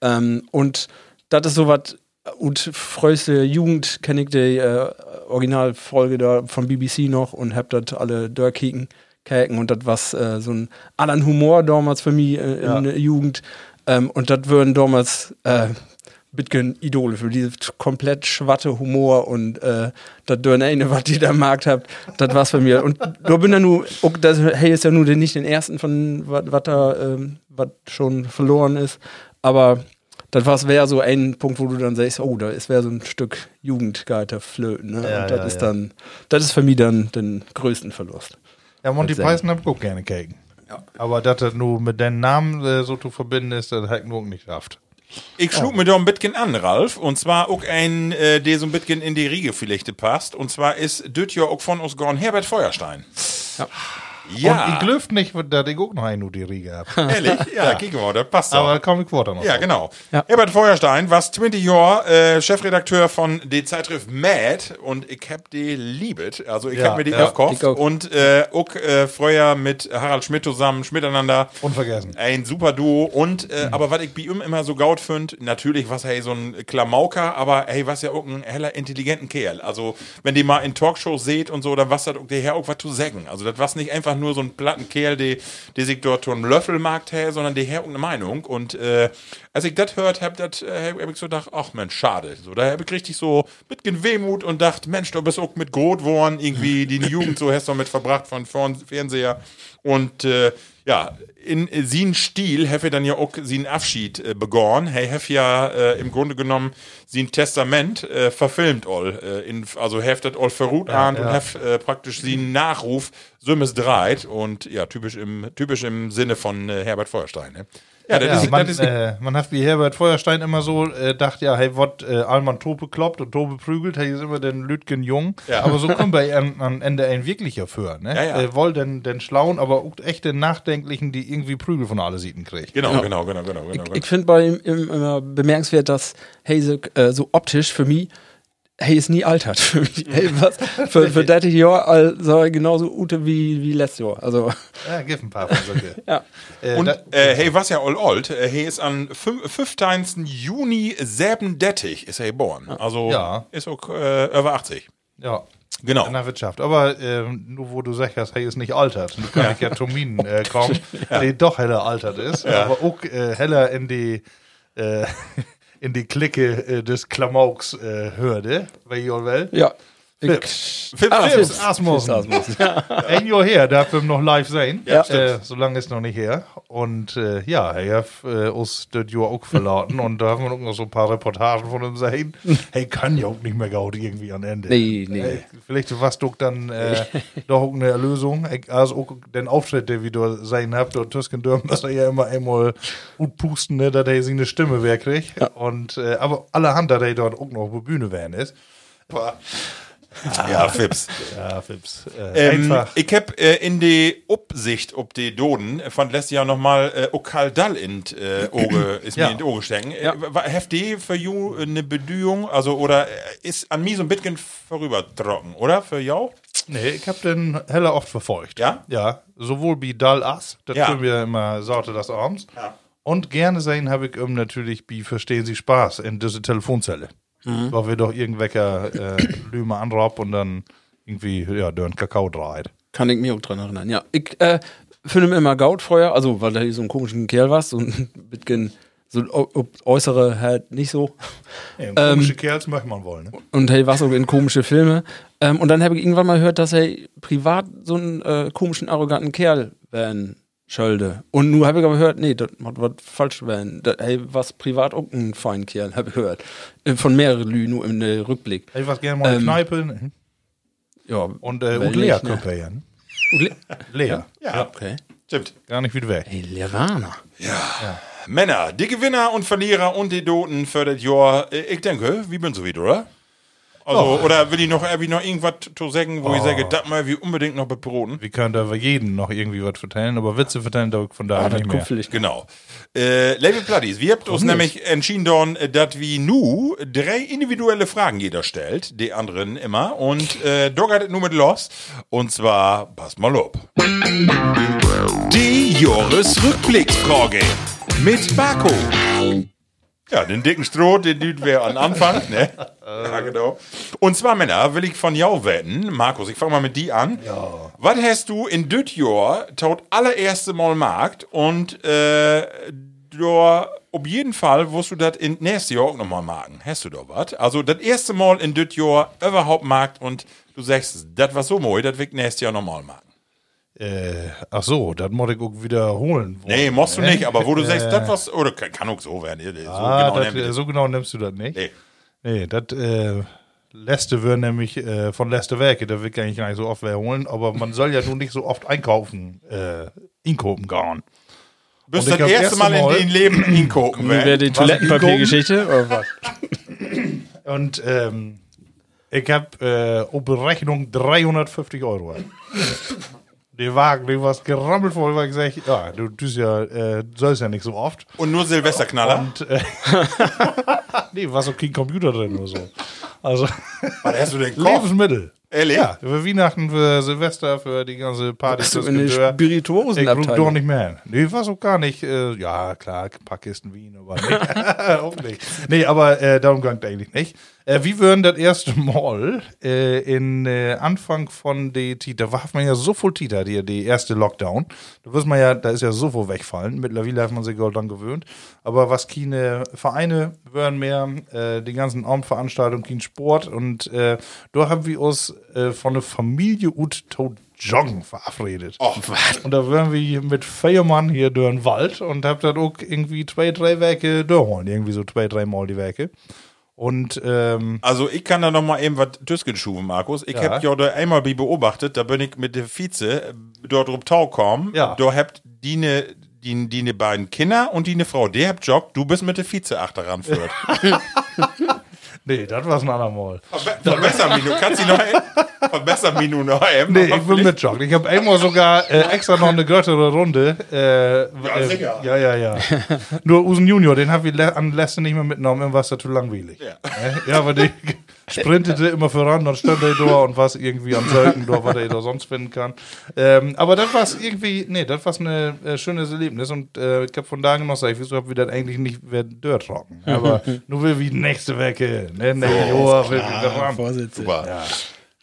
Ähm, und das ist so was, und fröste Jugend kenne ich die äh, Originalfolge da von B B C noch und hab das alle durchkicken, käken und das was äh, so ein anderen Humor damals für mich äh, ja. in der Jugend. Ähm, und das würden damals... Äh, Bitcoin Idole für diese komplett schwatte Humor und äh, das Dörneine, was ihr da am Markt habt, das war's bei mir. Und da bin ja nur, das hey, ist ja nur nicht den ersten von was da ähm, was schon verloren ist, aber das war's wäre so ein Punkt, wo du dann sagst, oh, da ist wäre so ein Stück Jugendgeiter flöten, ne? Ja, und das ja, ist ja. dann, das ist für mich dann den größten Verlust. Ja, Monty Python hab ich auch gerne Keken. Ja. Aber dass das nur mit deinem Namen äh, so zu verbinden ist, das hat nur nicht geschafft. Ich schlug oh. mir da ein bisschen an, Ralf, und zwar auch ein, äh, der so ein bisschen in die Riege vielleicht passt, und zwar ist Dötjör auch von uns gorn Herbert Feuerstein. Ja. ja. Und ich glüft nicht, dass ich auch noch einen in die Riege habe. Ehrlich? Ja, ja. Mal, das passt doch. Aber da kommt die Quote noch. Ja, drauf. Genau. Ja. Herbert Feuerstein war zwanzig Jahre äh, Chefredakteur von der Zeitschrift Mad, und ich hab die liebet, also ich ja, hab mir die ja, aufgekauft, und äh, auch äh, Freuer mit Harald Schmidt zusammen, Schmiteinander. Unvergessen. Ein super Duo, und, äh, mhm. aber was ich bei ihm immer so gaut find, natürlich was hey so ein Klamauker, aber hey, was ja auch ein heller, intelligenten Kerl. Also, wenn die mal in Talkshows seht und so, dann was hat auch der Herr auch was zu sagen. Also, das war's nicht einfach nur so ein platten Kerl, der sich dort einen Löffelmarkt her, sondern der her eine Meinung. Und äh, als ich das hört habe, hab, hab ich so gedacht, ach Mensch, schade. So, da habe ich richtig so mit Wehmut und dachte, Mensch, du bist auch mit groß geworden, irgendwie die Jugend so hast du mit verbracht von Fernseher. Und äh, ja, in äh, sin Stil habe ich dann ja auch sin Abschied äh, begonnen. Hey, habe ja äh, im Grunde genommen sin Testament äh, verfilmt all. Äh, in, also habe das all verruht ja, ahnt ja. und habe äh, praktisch sin Nachruf Sümmes dreit. Und ja, typisch im, typisch im Sinne von äh, Herbert Feuerstein. Ne? Ja, das ja, ist, man, das ist äh, man hat wie Herbert Feuerstein immer so äh, dacht, ja, hey, wat äh, Alman Tobe kloppt und Tobe prügelt, hey, ist immer den Lütgen jung. Ja. Aber so kommen wir an, an Ende ein wirklicher für, ne? Ja, ja. Äh, woll den, den schlauen, aber auch echt den Nachdenklichen, die irgendwie Prügel von alle Seiten kriegt. Genau, ja. genau, genau, genau, genau. Ich, ich finde bei ihm immer bemerkenswert, dass hey, so, äh, so optisch für mich hey, ist nie altert für mich. Hey, was? Für, für das Jahr also genauso ute wie, wie letztes Jahr. Also. Ja, gib ein paar von so okay. Ja. Äh, Und äh, hey, was ja all old, hey ist am fünfzehnten Juni siebenunddettig ist er geboren. Ja. Also ja. Ist auch äh, über achtzig. Ja. Genau. In der Wirtschaft. Aber ähm, nur wo du sagst, hey, ist nicht altert. Du kann ja. ich ja Terminen äh, kommen, ja. die doch heller altert ist. Ja. Aber auch äh, heller in die äh, in die Clique äh, des Klamauks äh, hörte, bei ihr Welt. Ja. Fips. Fips, ah, Fips, Fips Asmussen. Ein Jahr her, darf wir noch live sein. Ja, äh, so lange ist noch nicht her. Und äh, ja, er hat äh, uns das Jahr auch verladen und da haben wir noch so ein paar Reportagen von ihm sehen. Hey, kann ja auch nicht mehr gaut irgendwie am Ende. Nee, nee. Äh, vielleicht warst du dann äh, doch auch eine Erlösung. Äh, also auch den Auftritt, der wie du sein habt, dort Tüsken Dürfen, dass er ja immer einmal gut pusten, ne, dass er seine Stimme wegkriegt. Ja. Und äh, aber allerhand, dass er dort auch noch auf der Bühne werden ist. Aber, Ah, ja, Fips. Ja, Fips. Äh, ähm, einfach. Ich hab äh, in die Upsicht ob die Doden von letztes Jahr nochmal äh, Okaldal in äh, Oge, ist ja. mir in die Oge stecken. Ja. Heft die für you eine Bedühung, also oder ist an mir so ein bisschen vorübertrocken, oder? Für jou? Nee, ich hab den heller oft verfolgt. Ja? Ja, sowohl wie Dal as, das tun ja. wir immer, saute das abends. Ja. Und gerne sehen habe ich eben natürlich wie Verstehen Sie Spaß in diese Telefonzelle. Mhm. Weil wir doch irgendwelcher äh, Lüme anrob und dann irgendwie, ja, dörren Kakao dreht. Kann ich mich auch dran erinnern, ja. Ich äh, finde immer Gaut vorher, also weil er so ein komischen Kerl war, so ein bisschen so äußere halt nicht so. Hey, ähm, komische Kerls möchte man wollen, ne? Und hey, was auch in komische Filme. Ähm, und dann habe ich irgendwann mal gehört, dass er hey, privat so einen äh, komischen, arroganten Kerl werden Schölde. Und nun habe ich aber gehört, nee, das macht was falsch werden. Das, hey, was privat auch ein fein Kerl, habe ich gehört. Von mehreren Lü, nur im äh, Rückblick. Hey, was gerne mal ähm, Kneipen. Ja. Und, äh, und Lea kommt ne? ja, ne? Le- Lea. Ja, ja, okay. Stimmt. Gar nicht wieder weg. Hey, Lewana. Ja. ja. Männer, die Gewinner und Verlierer und die Doten für das Jahr. Ich denke, wie bin so wieder, oder? Also, oh. Oder will ich noch, ich noch irgendwas zu sagen, wo oh. ich sage, das mal wie unbedingt noch beproten? Wir können da über jeden noch irgendwie was vertellen, aber Witze vertellen, da von da ja, nicht mehr. Kumpelig. Genau. Äh, Label Platties, wir habt uns nämlich entschieden, dass wir nu drei individuelle Fragen jeder stellt, die anderen immer, und äh, da geht es nur mit los, und zwar, pass mal ab. Die Jahresrückblicksfrage mit Marco. Ja, den dicken Stroh, den düten wir an Anfang, ne? Ja, genau. Und zwar, Männer, will ich von jou wetten, Markus, ich fange mal mit dir an. Ja. Was hast du in düt Jahr taut allererste Mal markt und äh, da, auf jeden Fall wirst du das in nächstes Jahr auch nochmal marken. Hast du da was? Also das erste Mal in düt Jahr überhaupt markt und du sagst, das war so mooi, das will ich nächstes Jahr nochmal marken. Äh, ach so, das muss ich auch wiederholen. Wo, nee, musst du nicht, aber wo du äh, sagst, das was, oder kann auch so werden. So, ah, genau, dat, so genau nimmst du das nicht. Nee. Nee, das äh, Läste würden nämlich äh, von Läste Werke, da will ich eigentlich gar nicht so oft wiederholen, aber man soll ja nun nicht so oft einkaufen, äh, inkopen gehen. Bist das erste Mal in deinem Leben inkopen? Wäre die Toilettenpapiergeschichte oder was? Und, ähm, ich hab, äh, auf Berechnung dreihundertfünfzig Euro. Der Wagen, der war gerammelt voll, weil ich gesagt ja, du tust ja, äh, sollst ja nicht so oft. Und nur Silvesterknaller. Und, äh, nee, war so kein Computer drin oder so. Also, was hast du denn gekauft? Lebensmittel. Ehrlich? Ja, für Weihnachten, für Silvester, für die ganze Party. Für eine Spirituosenabteilung. Ich guck doch nicht mehr hin. Nee, war so gar nicht. Äh, ja, klar, ein paar Kisten Wien, aber nicht. Auch nicht. Nee, aber äh, darum ging's eigentlich nicht. Äh, wie würden das erste Mal äh, in äh, Anfang von der Tita, da hat man ja so viel Tita, die, die erste Lockdown. Da wirst man ja, da ist ja so viel wegfallen. Mittlerweile hat man sich auch dran gewöhnt. Aber was keine Vereine würden mehr, äh, die ganzen Abendveranstaltungen, kein Sport. Und äh, da haben wir uns von der Familie und Tod Joggen verabredet. Oh, was? Und da waren wir mit Feiermann hier durch den Wald und hab dann auch irgendwie zwei, drei Werke durchholen. Irgendwie so zwei, drei Mal die Werke. Und, ähm, also, ich kann da nochmal eben was Tüskenschuben, Markus. Ich ja. hab ja da einmal beobachtet, da bin ich mit der Vize dort rumtau kommen. Ja. Da habt die ne die, die beiden Kinder und die eine Frau, die habt joggt, du bist mit der Vizeachter ranführt. Nee, das war's ein andermal. Verbe- verbessern mich, du kannst sie noch verbessern mich nur noch. Nee, ich bin mit joggen. Ich habe einmal sogar äh, extra noch eine göttere Runde. Äh, ja, äh, sicher. Ja, ja, ja. Nur Usen Junior, den habe ich le- an letzten nicht mehr mitgenommen, ihm war es zu langweilig. Ja, ja, weil der sprintete immer voran, dann stand er da und was irgendwie am Sölken, was er da sonst finden kann. Ähm, aber das war irgendwie, nee, das war ein äh, schönes Erlebnis und äh, ich habe von da an noch gesagt, wieso habe ich das eigentlich nicht mehr dörtrocken. Aber nur will wie die nächste Wecke. Ne, ne, Joa, so, will wie der ja.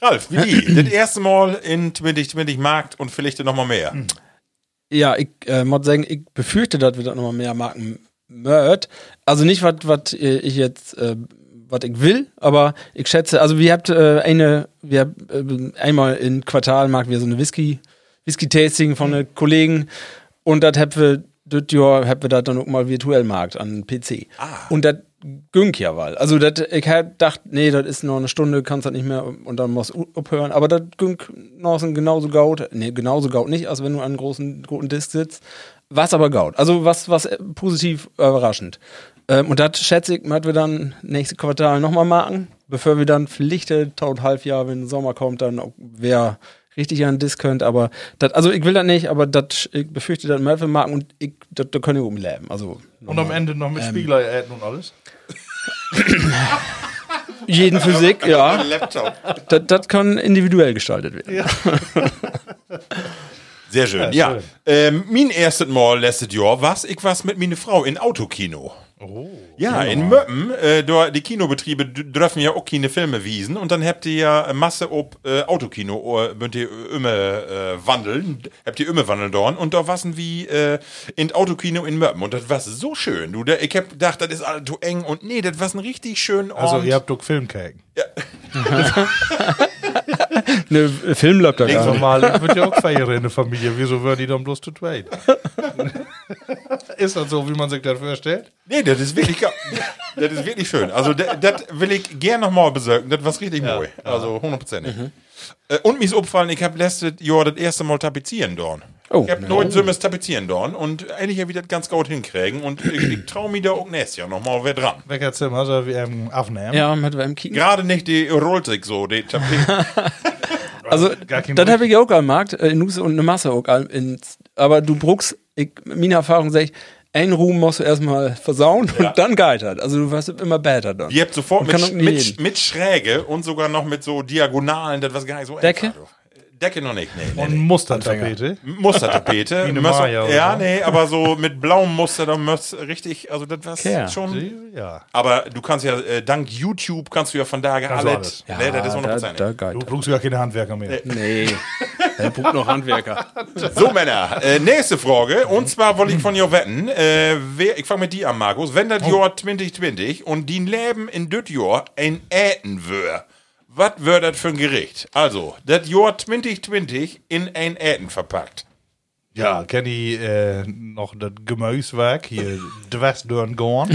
Ralf, wie das erste Mal in zwanzig zwanzig Markt und vielleicht nochmal mehr. Ja, ich äh, muss sagen, ich befürchte, dass wir das nochmal mehr Marken mört. Also nicht, was ich jetzt äh, was ich will, aber ich schätze, also wir habt äh, eine, wir habt, äh, einmal im Quartal machen wir so eine Whisky, Whisky-Tasting von den Kollegen und das haben wir das Jahr haben wir das dann auch mal virtuell markt an P C. Ah. Und das ging ja weil. Also dat, ich hab gedacht, nee, das ist noch eine Stunde, kannst das nicht mehr und dann musst du abhören, aber das ging noch genauso gaut, nee, genauso gaut nicht, als wenn du an einem großen, großen Disk sitzt. Was aber gaut. Also was, was positiv überraschend. Ähm, und das schätze ich, möchten wir dann nächste Quartal nochmal machen, bevor wir dann verpflichtet, taut halb Jahr, wenn Sommer kommt, dann auch wer richtig an den Disk könnt, aber das, also ich will das nicht, aber das, ich befürchte das Murphy machen und ich, da können wir umleben. Also, und am Ende noch mit ähm, Spiegel adden und alles? Jeden für sich, ja. Das, das kann individuell gestaltet werden. Ja. Sehr schön, ja. ja. Schön. Ähm, mein erstes Mal letztes Jahr war ich was mit meiner Frau in Autokino. Oh, ja, genau. In Möppen, äh, die Kinobetriebe dürfen ja auch keine Filme wiesen und dann habt ihr ja Masse ob äh, Autokino, könnt ihr immer äh, wandeln, habt ihr immer wandeln dorn und da wassen wie äh, in Autokino in Möppen und das war so schön, du, da, ich hab gedacht, das ist alles zu eng und nee, das war ein richtig schön Ort. Also ihr habt doch Filmkägen. Ja. Ne, Film läuft da gar nicht. Mal, ich würde ja auch feiern in der Familie. Wieso würden die dann bloß zu zweit? Ist das so, wie man sich das vorstellt? Nee, das ist wirklich, das ist wirklich schön. Also, das, das will ich gerne nochmal besorgen. Das war richtig ja. Neu. Also, hundertprozentig. Mhm. Und mir ist aufgefallen, ich habe letztes Jahr das erste Mal tapezieren dorn. Oh, ich habe ne. neun Sümmes tapezieren dorn und eigentlich ja wieder das ganz gut hinkriegen und ich, ich traue mich da auch nächstes Jahr nochmal wer dran. Wecker Zimmer, also wir haben aufnehmen. Ja, mit wem kicken. Gerade nicht die rollt sich so, die Tapete. Also, das habe ich auch am Markt, in Nuse und eine Masse auch. In, aber du bruchst, ich, meine Erfahrung sag ich, einen Ruhm musst du erstmal versauen ja. und dann geitert. Also du warst immer besser dann. Ihr habt sofort mit, mit, mit Schräge und sogar noch mit so Diagonalen, das was gar nicht so Decke? Einfach. Decke noch nicht, nee. nee und nee. Mustertapete. Mustertapete. Maja, ja, nee, aber so mit blauem Muster, dann musst du richtig, also das war's Care. Schon. Ja. Aber du kannst ja, äh, dank YouTube kannst du ja von da alles. alles. Ja, nee, das ist hundertprozentig. Da, da du brauchst ja keine Handwerker mehr. Nee. Er braucht noch Handwerker. So, Männer, äh, nächste Frage. Und zwar wollte ich von dir wetten, äh, wer, ich fange mit dir an, Markus. Wenn das oh. Jahr zwanzig zwanzig und dein Leben in das Jahr ein Äten wär, was wär das für ein Gericht? Also, das Jahr zwanzig zwanzig in ein Äten verpackt. Ja, kenn ich äh, noch das Gemüsewerk hier, Dwestdörn Gorn.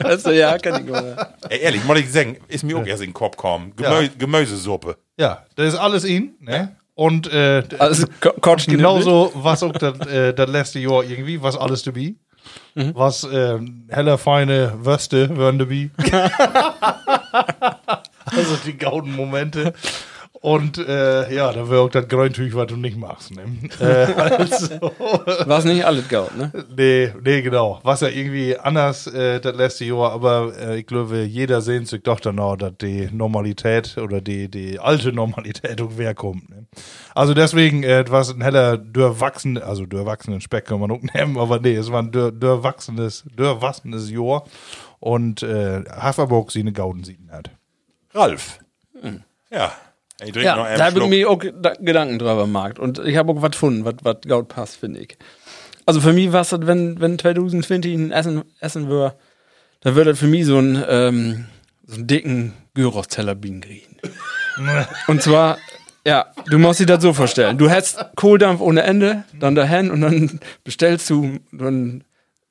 Also, ja, kenn ich auch. Ey, ehrlich, muss ich sagen, ist mir auch erst in den Kopf gekommen. Gemö- ja. Gemüsesuppe. Ja, das ist alles ihn, ne? Ja. Und äh, also, und genauso was auch das äh, letzte Jahr irgendwie, was alles to be. Mhm. Was äh, heller feine Würste werden to be. Also die gauden Momente. Und äh, ja, da wäre auch das Grüntüch, was du nicht machst. Ne? äh, also, was nicht alles gaut, ne? Nee, nee, genau. Was ja irgendwie anders äh, das letzte Jahr, aber äh, ich glaube, jeder sehnt sich doch danach, dass die Normalität oder die, die alte Normalität auch wegkommt. Ne? Also deswegen, äh, war es ein heller, durchwachsen, also durchwachsenen Speck kann man auch nehmen, aber nee, es war ein durchwachsenes, durchwachsenes Jahr und äh, Haferburg sie eine gauden Sieden hat. Ralf. Hm. Ja. Ich ja, noch da habe ich mir auch Gedanken drüber gemacht. Und ich habe auch was gefunden, was gaut passt, finde ich. Also für mich war es das, wenn, wenn zwanzig zwanzig ein Essen, Essen wäre, dann würde das für mich so einen, ähm, so einen dicken Gyros-Teller biegen. Und zwar, ja, du musst dir das so vorstellen. Du hättest Kohldampf ohne Ende, dann dahin und dann bestellst du dann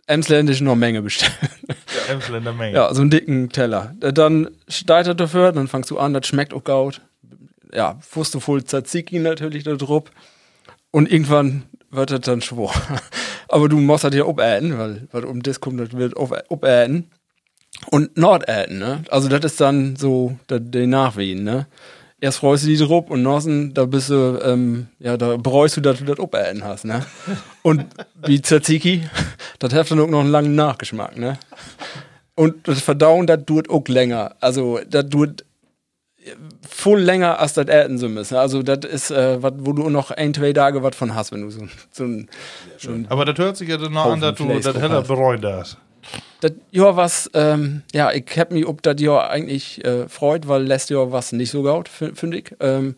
emsländisch noch Menge bestellen. Ja, Emsländer Menge. Ja, so einen dicken Teller. Dann steigt dafür, dann fangst du an, das schmeckt auch gaut. Ja, Fustofull Tzatziki natürlich da drauf. Und irgendwann wird das dann schwor. Aber du musst das ja opäten, weil was um das kommt, das wird opäten. Und nordäten, ne? Also das ist dann so den Nachwehen, ne? Erst freust du dich drauf und nachsen, da bist du, ähm, ja, da bereust du, dass du das opäten hast, ne? Und wie Tzatziki, das hat dann auch noch einen langen Nachgeschmack, ne? Und das Verdauen, das dauert auch länger. Also das dauert voll länger, als das äten so müssen. Also das ist, äh, wat, wo du noch ein, zwei Tage was von hast, wenn du so, so ein... So aber das hört sich ja danach an, dass du das heller bereuen darfst. Das Jahr was, ähm, ja, ich hab mich ob das Jahr eigentlich äh, freut, weil letztes Jahr was nicht so gaut, finde ich. Ähm,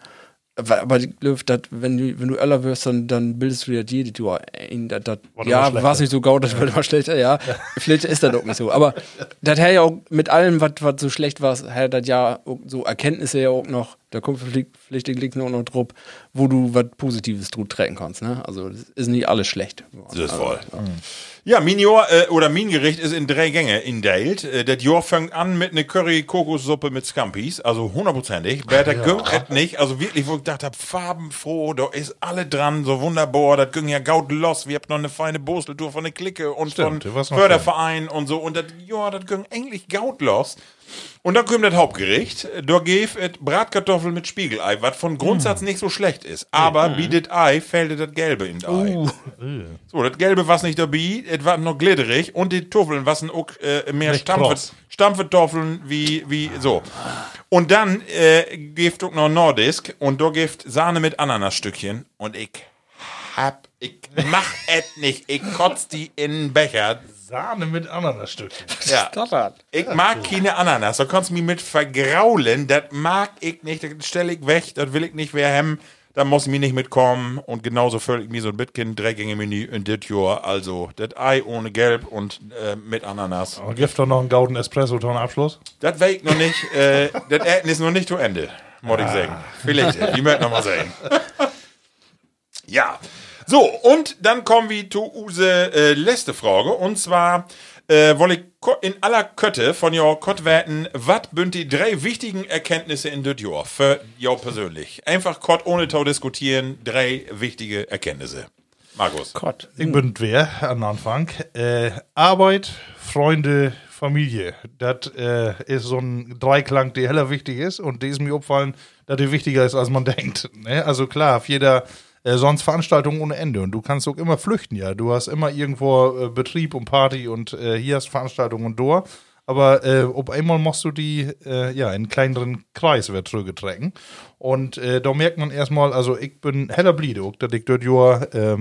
aber ich glaube, dass wenn du, wenn du öller wirst, dann, dann bildest du ja jedes Jahr ein, das, das ja, war es nicht so gaut, das ja. Wird mal schlechter, ja. ja. Vielleicht ist das auch nicht so. Aber das hat ja auch mit allem, was so schlecht war, hat das ja auch so Erkenntnisse ja auch noch, da kommt vielleicht den Klick noch, noch drauf, wo du was Positives drüber trägen kannst, ne? Also, das ist nicht alles schlecht. Das ist voll. Also, mhm. Ja, mein Jahr, äh, oder mein Gericht ist in drei Gänge indeilt. Äh, das Jahr fängt an mit einer Curry-Kokossuppe mit Scampis, also hundertprozentig. Better ja. Gönnt es nicht, also wirklich, wo ich gedacht habe, farbenfroh, da ist alle dran, so wunderbar, das ging ja gaut los, wir habt noch eine feine Bosteltour von der Clique und stimmt, von Förderverein und so und das Jahr, das ging eigentlich gaut los. Und dann kommt das Hauptgericht, da gäf et Bratkartoffeln mit Spiegelei, was von Grundsatz mm. nicht so schlecht ist, aber mm. bietet Ei, fällt das Gelbe in das Ei. Uh. So, das Gelbe was nicht dabei, et war noch glitterig und die Toffeln was auch äh, mehr Stampfet, Stampfetoffeln wie, wie so. Und dann äh, gäf doch noch Nordisk und da gäf Sahne mit Ananasstückchen und ich hab, ich mach et nicht, ich kotz die in den Becher. Sahne mit Ananasstückchen. Ja. Ich mag keine Ananas. Da kannst du mich mit vergraulen. Das mag ich nicht. Das stelle ich weg. Das will ich nicht mehr hemmen. Da muss ich mich nicht mitkommen. Und genauso völlig mir so ein Bitkin dreckige Menü in das Jahr. Also, das Ei ohne Gelb und äh, mit Ananas. Und gibt doch noch einen gauden Espresso zum Abschluss? Das weiß ich noch nicht. äh, das Essen ist noch nicht zu Ende. Muss ah. ich sagen. Vielleicht. Die möchte noch mal sagen. Ja. So, und dann kommen wir zu unserer äh, letzte Frage. Und zwar äh, wolle ich in aller Kötte von your Kott werten, was bünd die drei wichtigen Erkenntnisse in das Jahr für jou persönlich? Einfach Kott ohne Tau diskutieren, drei wichtige Erkenntnisse. Markus. Kott. Ich bünd wer am Anfang. Äh, Arbeit, Freunde, Familie. Das äh, ist so ein Dreiklang, der heller wichtig ist. Und die ist mir aufgefallen, dass die wichtiger ist, als man denkt. Ne? Also klar, auf jeder... Äh, sonst Veranstaltungen ohne Ende und du kannst auch immer flüchten, ja. Du hast immer irgendwo äh, Betrieb und Party und äh, hier hast Veranstaltungen und da. Aber äh, ob einmal musst du die äh, ja, in einen kleineren Kreis wieder zurücktrecken. Und äh, da merkt man erstmal, also ich bin heller blieb, dass ich dort ja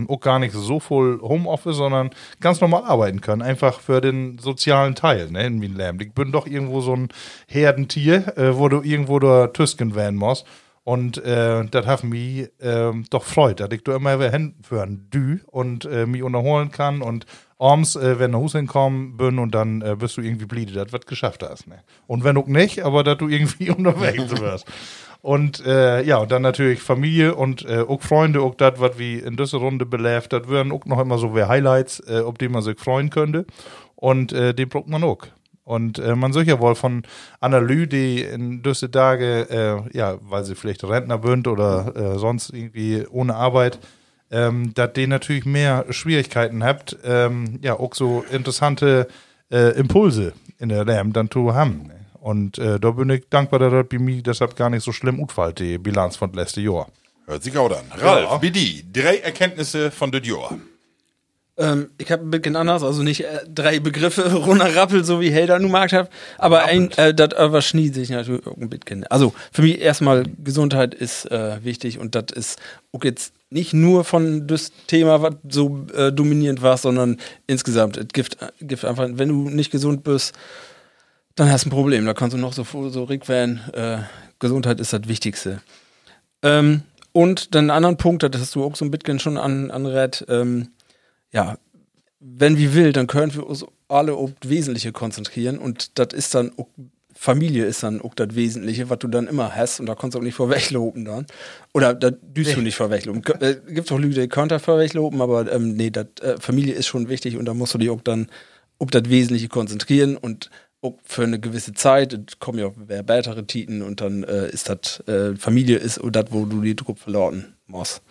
auch gar nicht so voll Homeoffice, sondern ganz normal arbeiten kann. Einfach für den sozialen Teil, ne, in meinem Leben. Ich bin doch irgendwo so ein Herdentier, äh, wo du irgendwo da tüsken werden musst. Und äh, das hat mich äh, doch freut, dass ich da immer wieder hinführen dü und äh, mich unterholen kann und abends, äh, wenn du nach Hause hinkommen bin und dann äh, bist du irgendwie blieb, dass du was geschafft hast. Ne? Und wenn auch nicht, aber dass du irgendwie unterwegs wirst. Und äh, ja, und dann natürlich Familie und äh, auch Freunde, auch das, was wie in dieser Runde beläuft, das wären auch noch immer so wie Highlights, äh, ob die man sich freuen könnte. Und äh, den braucht man auch. Und äh, man sieht ja wohl von Analyse, die in düsse Tage, äh, ja, weil sie vielleicht Rentner bünd oder äh, sonst irgendwie ohne Arbeit, ähm, dass die natürlich mehr Schwierigkeiten habt, ähm, ja, auch so interessante äh, Impulse in der Lärm dann zu haben. Und äh, da bin ich dankbar, dass das bei mir deshalb gar nicht so schlimm utfällt, die Bilanz von letzte Jahr. Hört sich gut an. Ralf, ja. Bidi, drei Erkenntnisse von das Jahr. Ähm, ich habe ein bisschen anders, also nicht äh, drei Begriffe runterrappelt, so wie Helder nun mag hat, aber ein, äh, das überschneidet sich natürlich auch ein bisschen. Also für mich erstmal Gesundheit ist äh, wichtig und das ist auch jetzt nicht nur von das Thema, was so äh, dominierend war, sondern insgesamt. Es gibt, gibt einfach, wenn du nicht gesund bist, dann hast du ein Problem. Da kannst du noch so, so rick werden. Äh, Gesundheit ist das Wichtigste. Ähm, und dann einen anderen Punkt, das hast du auch so ein bisschen schon an, anrät, ähm, ja, wenn wir will, dann können wir uns alle auf das Wesentliche konzentrieren und das ist dann, auch, Familie ist dann auch das Wesentliche, was du dann immer hast und da kannst du auch nicht vorweglopen dann. Oder da düst nee. du nicht vorweglopen. Es gibt auch Leute, die können da vorweglopen, aber ähm, nee, dat, äh, Familie ist schon wichtig und da musst du dich auch dann auf das Wesentliche konzentrieren und auch für eine gewisse Zeit, es kommen ja auch bessere Titen und dann äh, ist das, äh, Familie ist das, wo du die Druck verlauten musst.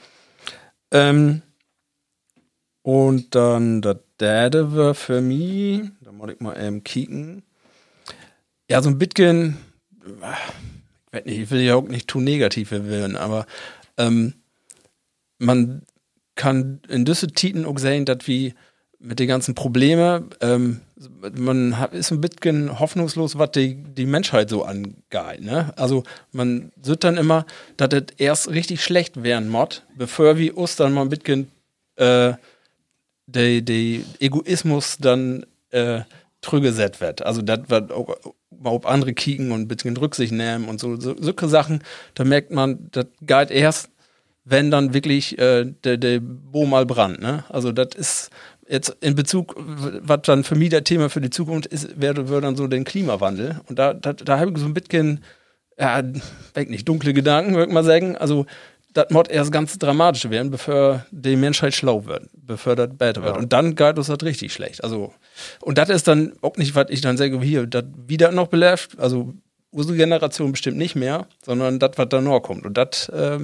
Ähm, Und dann das Däde war für mich, da muss ich mal eben kicken. Ja, so ein bisschen, ich weiß nicht, ich will ja auch nicht zu negativ werden, aber ähm, man kann in diese Titen auch sehen, dass wie mit den ganzen Problemen, ähm, man hat, ist ein bisschen hoffnungslos, was die, die Menschheit so angeht. Ne? Also man sieht dann immer, dass das erst richtig schlecht werden muss, bevor wir uns dann mal ein bisschen äh, der de Egoismus dann äh, trügeset wird. Also das wird auch ob andere kicken und ein bisschen Rücksicht nehmen und so, so, solche Sachen, da merkt man, das geht erst, wenn dann wirklich äh, der de Bo mal brannt. Ne? Also das ist jetzt in Bezug, was dann für mich das Thema für die Zukunft ist, wäre wär dann so den Klimawandel. Und da, da, da habe ich so ein bisschen, ja, weg nicht, dunkle Gedanken, würde ich mal sagen. Also, das muss erst ganz dramatisch werden, bevor die Menschheit schlau wird, bevor das besser wird. Ja. Und dann geht uns das richtig schlecht. Also, und das ist dann auch nicht, was ich dann sage, hier, dat, wie das noch beläuft, also unsere Generation bestimmt nicht mehr, sondern das, was da noch kommt. Und das, äh,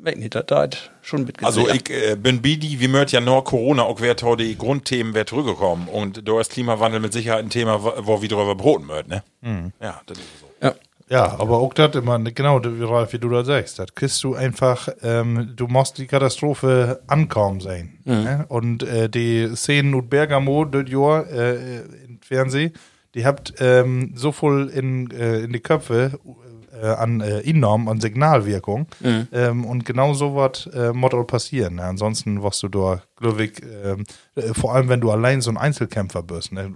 Nee, das, das schon mitgesehen. Also ich äh, bin Bidi, wie mört ja nur Corona auch wer die Grundthemen wer zurückgekommen und da ist Klimawandel mit Sicherheit ein Thema, wo wir drüber broten wird, ne? Mhm. Ja, das ist so. Ja. Ja, aber auch das immer, genau, wie du das sagst, das kriegst du einfach, ähm, du musst die Katastrophe ankommen sehen. Mhm. Ne? Und äh, die Szenen und Bergamo, das Jahr äh, im Fernsehen, die habt ähm, so voll in, äh, in die Köpfe, an äh, enorm an Signalwirkung. Mhm. Ähm, und genau so was äh, muss auch passieren. Ja, ansonsten wirst du da glücklich, ähm, äh, vor allem wenn du allein so ein Einzelkämpfer bist, ne,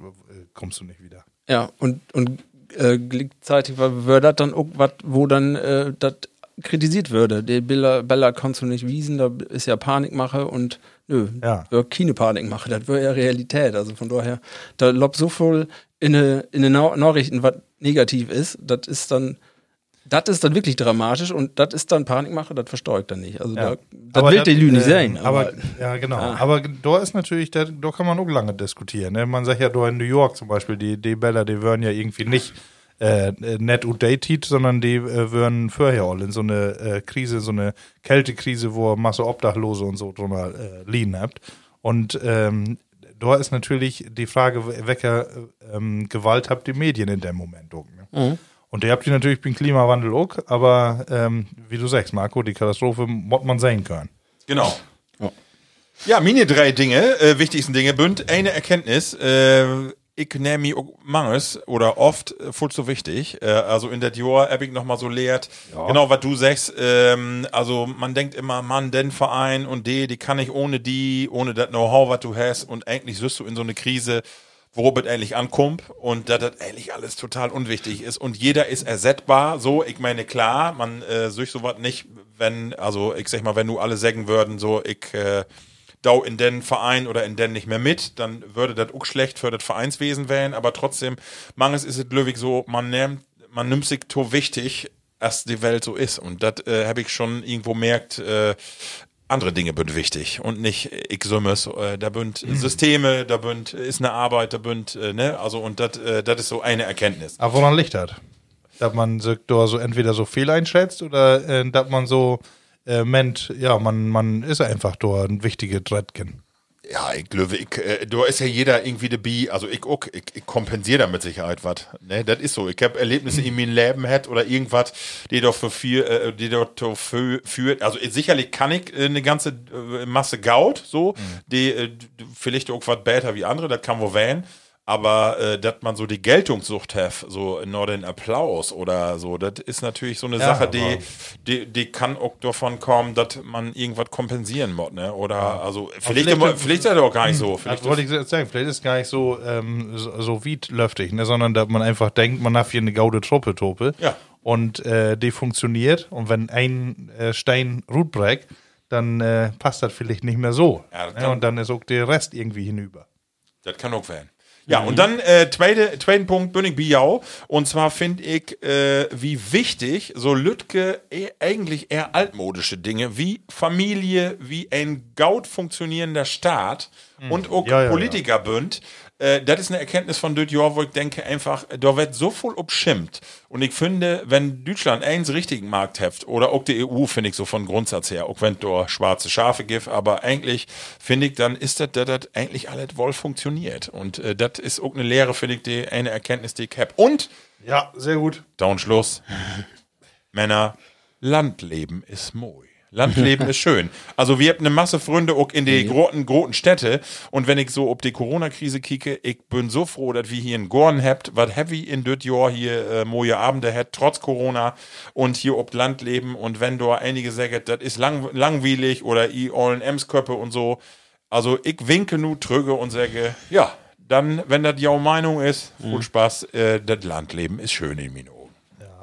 kommst du nicht wieder. Ja, und, und äh, gleichzeitig wäre das dann auch was, wo dann äh, das kritisiert würde. Die Bella, Bella kannst du nicht wiesen, da ist ja Panikmache und nö, ja. Keine Panikmache, das wäre ja Realität. Also von daher, da lobt so viel in den in Na- Nachrichten, was negativ ist, das ist dann Das ist dann wirklich dramatisch und das ist dann Panikmache, das versteuert dann nicht. Also ja. Da will die Lüge nicht sein. Aber, aber, ja, genau. Ah. Aber da ist natürlich, da, da kann man auch lange diskutieren. Ne? Man sagt ja, da in New York zum Beispiel, die, die Bälle, die würden ja irgendwie nicht äh, net und dated, sondern die äh, würden vorher all in so eine äh, Krise, so eine Kältekrise, wo Masse Obdachlose und so drunter äh, liegen habt. Und ähm, da ist natürlich die Frage, welcher ähm, Gewalt habt die Medien in dem Moment auch, ne? Mhm. Und ihr habt hier natürlich den Klimawandel auch, aber ähm, wie du sagst, Marco, die Katastrophe muss man sehen können. Genau. Ja, ja meine drei Dinge, äh, wichtigsten Dinge, bünd eine Erkenntnis, äh, ich nehme mich manches oder oft äh, voll so wichtig, äh, also in der Dior habe ich nochmal so lehrt, ja. Genau, was du sagst, ähm, also man denkt immer, Mann, den Verein und die, die kann ich ohne die, ohne das Know-how, was du hast und eigentlich wirst du in so eine Krise, worauf es eigentlich ankommt und dass das eigentlich alles total unwichtig ist und jeder ist ersetzbar, so, ich meine, klar, man äh, sucht sowas nicht, wenn, also ich sag mal, wenn du alle sägen würden, so, ich äh, dau in den Verein oder in den nicht mehr mit, dann würde das auch schlecht für das Vereinswesen wählen, aber trotzdem, manches ist es löwig so, man nimmt, man nimmt sich to wichtig, dass die Welt so ist und das äh, habe ich schon irgendwo merkt, äh, andere Dinge sind wichtig und nicht ich summes, äh, da bünd mhm. Systeme, da bünd ist eine Arbeit, da bünd, äh, ne, also und das äh, ist so eine Erkenntnis. Aber woran liegt das? Dass man so, so entweder so fehl einschätzt oder äh, dass man so, äh, meint, ja, man, man ist einfach da ein wichtiger Dreadkin. Ja, ich glaube, ich, äh, da ist ja jeder irgendwie dabei, also ich auch, ich, ich kompensiere da mit Sicherheit was, ne, das ist so, ich habe Erlebnisse in meinem Leben hat oder irgendwas, die doch für viel, äh, die doch führt, also ich, sicherlich kann ich äh, eine ganze äh, Masse Gaut, so, mhm. die, äh, vielleicht auch was besser wie andere, das kann wohl wählen, aber, äh, dass man so die Geltungssucht hat, so nur den Applaus oder so, das ist natürlich so eine ja, Sache, die, die, die kann auch davon kommen, dass man irgendwas kompensieren muss, ne? Oder, ja. also, vielleicht, vielleicht, immer, vielleicht ist das auch gar nicht so. Das wollte ich sagen, vielleicht ist es gar nicht so, ähm, so, so wiedlöftig, ne? Sondern, dass man einfach denkt, man hat hier eine gaude Truppe, Truppe. Ja. Und, äh, die funktioniert. Und wenn ein äh, Stein Rut brägt, dann, äh, passt das vielleicht nicht mehr so. Ja, ne? Und dann ist auch der Rest irgendwie hinüber. Das kann auch werden. Ja, und dann äh, zweite, zweiten Punkt, Bönig Biau. Und zwar finde ich, äh, wie wichtig so Lütke eh, eigentlich eher altmodische Dinge wie Familie, wie ein gaut funktionierender Staat mhm. und auch ja, Politikerbünd. Ja, ja. äh, das ist eine Erkenntnis von Düt Jahr, wo ich denke einfach, da wird so viel obschimmt. Und ich finde, wenn Deutschland eins richtigen Markt heft, oder auch die E U, finde ich so von Grundsatz her, auch wenn da schwarze Schafe gibt, aber eigentlich finde ich, dann ist das, dass das eigentlich alles wohl funktioniert. Und äh, das ist auch eine Lehre, finde ich, die, eine Erkenntnis, die ich habe. Und, ja, sehr gut. Down Schluss. Männer, Landleben ist moi. Landleben ist schön. Also wir haben eine Masse Freunde auch in die großen, großen Städte. Und wenn ich so ob die Corona-Krise kicke, ich bin so froh, dass wir hier in Gorn habt, was heavy in Düt Jahr hier äh, moje Abende hat, trotz Corona. Und hier ob Landleben. Und wenn da einige sagen, das ist lang, langweilig oder i allen Ems Köppe und so. Also ich winke nu trüge und sage, ja, dann, wenn das ja Meinung ist, mhm. viel Spaß, äh, das Landleben ist schön in Mino.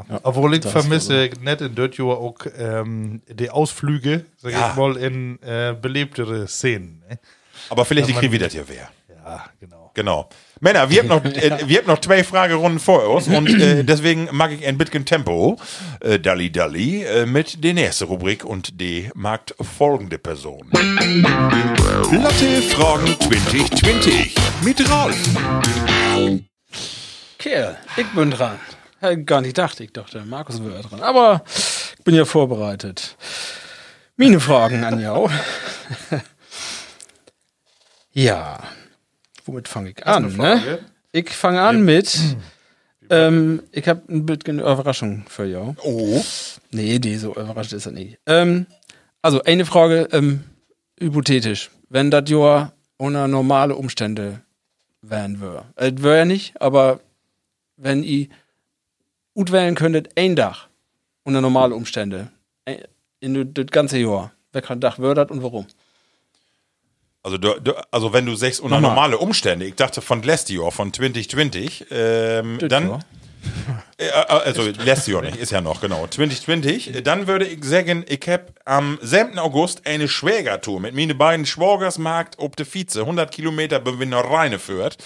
Ja, obwohl ich vermisse nicht in Düt Jahr auch ähm, die Ausflüge, sag ja. ich mal, in äh, belebtere Szenen. Ne? Aber vielleicht die kriegen wieder dir wer. Ja, genau. Genau. Männer, wir haben noch, äh, wir haben noch zwei Fragerunden vor uns und äh, deswegen mag ich ein bisschen Tempo, äh, Dalli Dalli, äh, mit der nächsten Rubrik und die mag folgende Person. Latte Fragen zwanzig zwanzig mit Rolf. Kerl, ich bin dran. Hätte gar nicht gedacht, ich dachte, Markus wäre dran. Aber ich bin ja vorbereitet. Meine Fragen an Jau. Ja, womit fange ich an? Ne? Ich fange an mit, ähm, ich habe ein bisschen Überraschung für Jau. Oh. Nee, die so überrascht ist er nicht. Ähm, also eine Frage, ähm, hypothetisch. Wenn das Jahr ohne normale Umstände wären würde. Es äh, wäre ja nicht, aber wenn ich gut wählen könntet, ein Dach unter normalen Umständen. In das ganze Jahr. Welcher Dach würde das und warum? Also, du, du, also wenn du sechs unter Normal. normale Umstände, ich dachte von letztes Jahr, von zwanzig zwanzig, ähm, dann. Äh, also letztes Jahr nicht, ist ja noch, genau. zwanzig zwanzig. Dann würde ich sagen, ich habe am siebten August eine Schwägertour mit meinen beiden Schwagersmarkt ob de Vize, hundert Kilometer bis nach Rheine führt.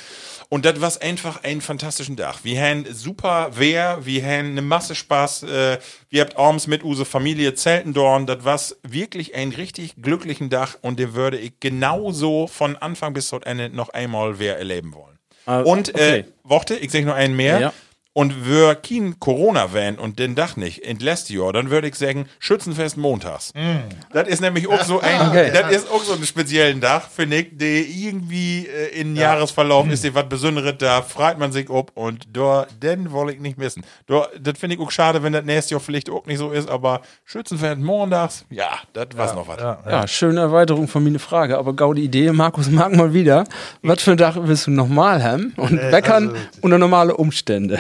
Und das war einfach ein fantastischen Tag. Wir haben super Wehr, wir haben eine Masse Spaß, äh, wir habt abends mit use Familie Zeltendorn. Das war wirklich ein richtig glücklichen Tag und den würde ich genauso von Anfang bis zum Ende noch einmal Wehr erleben wollen. Also, und, okay. äh, Worte, ich sage nur einen mehr. Ja, ja. Und wir kein Corona wären und den Dach nicht entlässt Jahr, dann würde ich sagen, Schützenfest montags. Mm. Das ist nämlich auch so ein, okay. das ist auch so ein speziellen Dach, finde ich, der irgendwie äh, in ja. Jahresverlauf ist, der was Besonderes, da freut man sich ob und da, den wollte ich nicht missen. Da, das finde ich auch schade, wenn das nächste Jahr vielleicht auch nicht so ist, aber Schützenfest montags, ja, das ja, war's noch was. Ja, ja. ja, schöne Erweiterung von mir eine Frage, aber gaude Idee, Markus, mag mal wieder, was für ein Dach willst du nochmal haben und äh, weckern also, unter normale Umstände?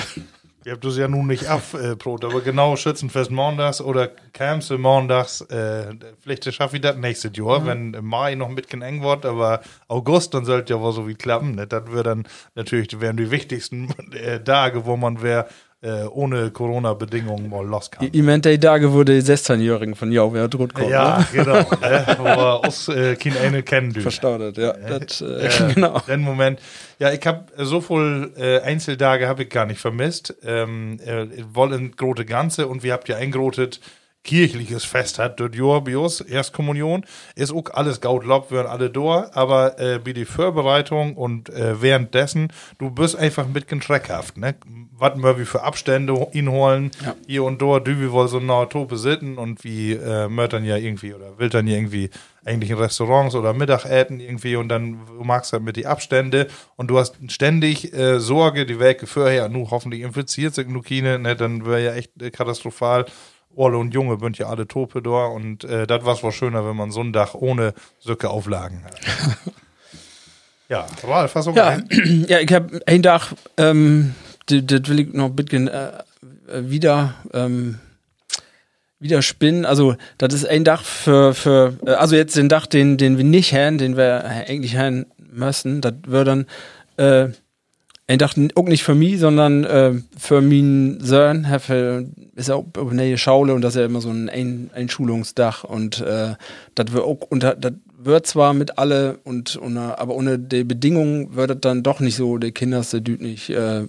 Ihr habt das ja nun nicht abbrot, äh, aber genau Schützenfest montags oder Camps montags, äh, vielleicht schaffe ich das nächstes Jahr, mhm. wenn im Mai noch ein bisschen eng wird, aber August, dann sollte ja wohl so wie klappen. Ne? Das wäre dann natürlich, wären die wichtigsten äh, Tage, wo man wär, äh, ohne Corona-Bedingungen mal los kann. Ich meine, die Tage, wo die sechzehnjährigen von Jau wieder drut kommen. Ja, ne? Genau. Ne? Wo wir uns äh, keine kennen dürfen. Verstaudert, ja. Äh, das, äh, äh, genau. Den Moment. Ja, ich habe so viel äh, Einzeltage habe ich gar nicht vermisst. Ähm, äh, wollen große Ganze und wir habt ja eingrotet kirchliches Fest hat Düt Jahr bios Erstkommunion ist auch alles gaut lob werden alle door, aber äh, bei die Vorbereitung und äh, währenddessen du bist einfach ein bisschen schreckhaft, ne? Was wir wie für Abstände inholen ja. hier und dort, du wie wohl so nahe Tope sitten und wie äh, mördern ja irgendwie oder will dann ja irgendwie eigentlich in Restaurants oder Mittagäten irgendwie und dann magst du halt mit die Abstände und du hast ständig äh, Sorge, die Welt vorher, nu hoffentlich infiziert sich Nukine, ne? Dann wäre ja echt äh, katastrophal. Orle und Junge bünd ja alle Tope da und äh, das war's wohl schöner, wenn man so ein Dach ohne Söcke Auflagen hat. Ja, Ralf, hast du ja, ja, ich habe ein Dach, ähm, das, das will ich noch ein bisschen äh, wieder, ähm, wieder spinnen. Also, das ist ein Dach für, für also jetzt den Dach, den, den wir nicht haben, den wir eigentlich haben müssen, das wäre dann äh, ein Dach auch nicht für mich, sondern äh, für meinen Sohn. Ist ja auch eine Schaule und das ist ja immer so ein, ein Einschulungsdach und äh, das wird auch unter, das wird zwar mit alle und, und aber ohne die Bedingungen wird das dann doch nicht so, die Kinder die düt nicht äh,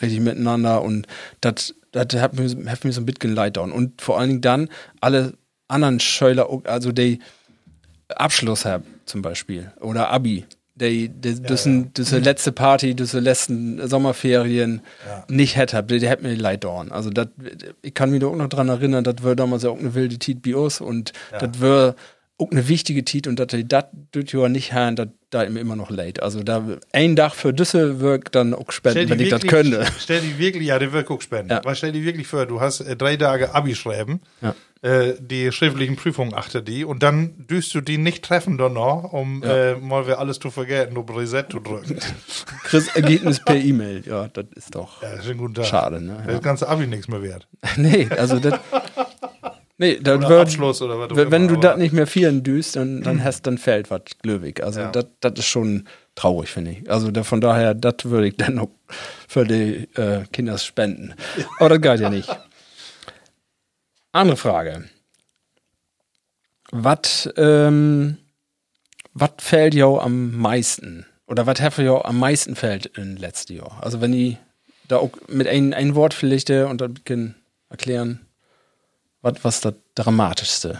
richtig miteinander und das hat mir hat mir so ein bisschen leid down und vor allen Dingen dann alle anderen Schäuler, also die Abschluss haben zum Beispiel oder Abi. die, die, ja, diese, ja. diese letzte Party, diese letzten Sommerferien ja. nicht hätte, die, die hätte mir leid dauern. Also dat, ich kann mich da auch noch dran erinnern, das war damals ja auch eine wilde Tiet bei uns und ja. das war auch eine wichtige Tiet und dass die das nicht haben, das da immer noch leid. Also da ein Tag für Düsse wirkt dann auch spenden, wenn ich das könnte. Stell dir wirklich, ja, der wirkt auch spenden. Ja. Aber stell dir wirklich vor, du hast äh, drei Tage Abi schreiben, ja. äh, die schriftlichen Prüfungen achter die und dann düst du die nicht treffen dann noch, um ja. äh, mal wer alles zu vergessen, um Reset zu drücken. Chris, Ergebnis per E-Mail, ja, das ist doch ja, schönen guten Tag. Schade. Ne? Ja. Das ganze Abi nichts mehr wert. Nee, also das... Nee, dann oder wird, Abschluss oder was wenn immer, du das nicht mehr vieren düst, dann, dann, hast, dann fällt was glöwig. Also ja. das ist schon traurig, finde ich. Also da, von daher, das würde ich dann noch für die äh, Kinder spenden. Aber das geht ja nicht. Andere Frage. Was ähm, fällt jou am meisten? Oder was hat jou am meisten fällt in letzten Jahr? Also wenn ich da auch mit einem ein Wort vielleicht und dann erklären... Was war das Dramatischste?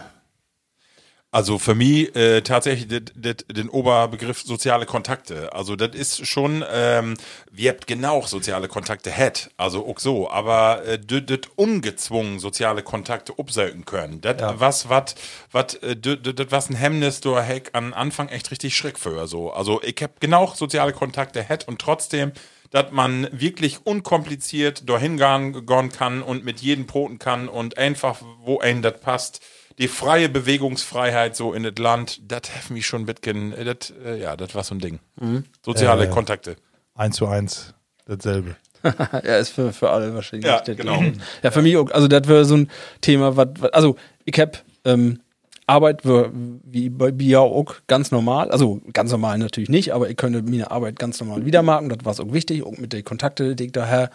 Also für mich äh, tatsächlich dit, dit, den Oberbegriff soziale Kontakte. Also das ist schon, ähm, wir habt genau soziale Kontakte hätt, also auch so, aber äh, das ungezwungen soziale Kontakte obsöken können. Das ja. was, was, was, was ein Hemmnis durch Heck an Anfang echt richtig schräg für. So. Also ich hab genau soziale Kontakte hätt und trotzdem dass man wirklich unkompliziert dorthin gehen kann und mit jedem poten kann und einfach, wo ein das passt, die freie Bewegungsfreiheit so in das Land, das hat mich schon mitgen, das, ja, das war so ein Ding. Mhm. Soziale äh, Kontakte. Eins zu eins, dasselbe. Ja, ist für, für alle wahrscheinlich. Ja, genau. Ja, für mich auch, also das wäre so ein Thema, was, also ich hab, ähm, Arbeit wär, wie bei Bia auch ganz normal, also ganz normal natürlich nicht, aber ihr könntet meine Arbeit ganz normal wieder machen, das war es auch wichtig, auch mit den Kontakten, die ich daher,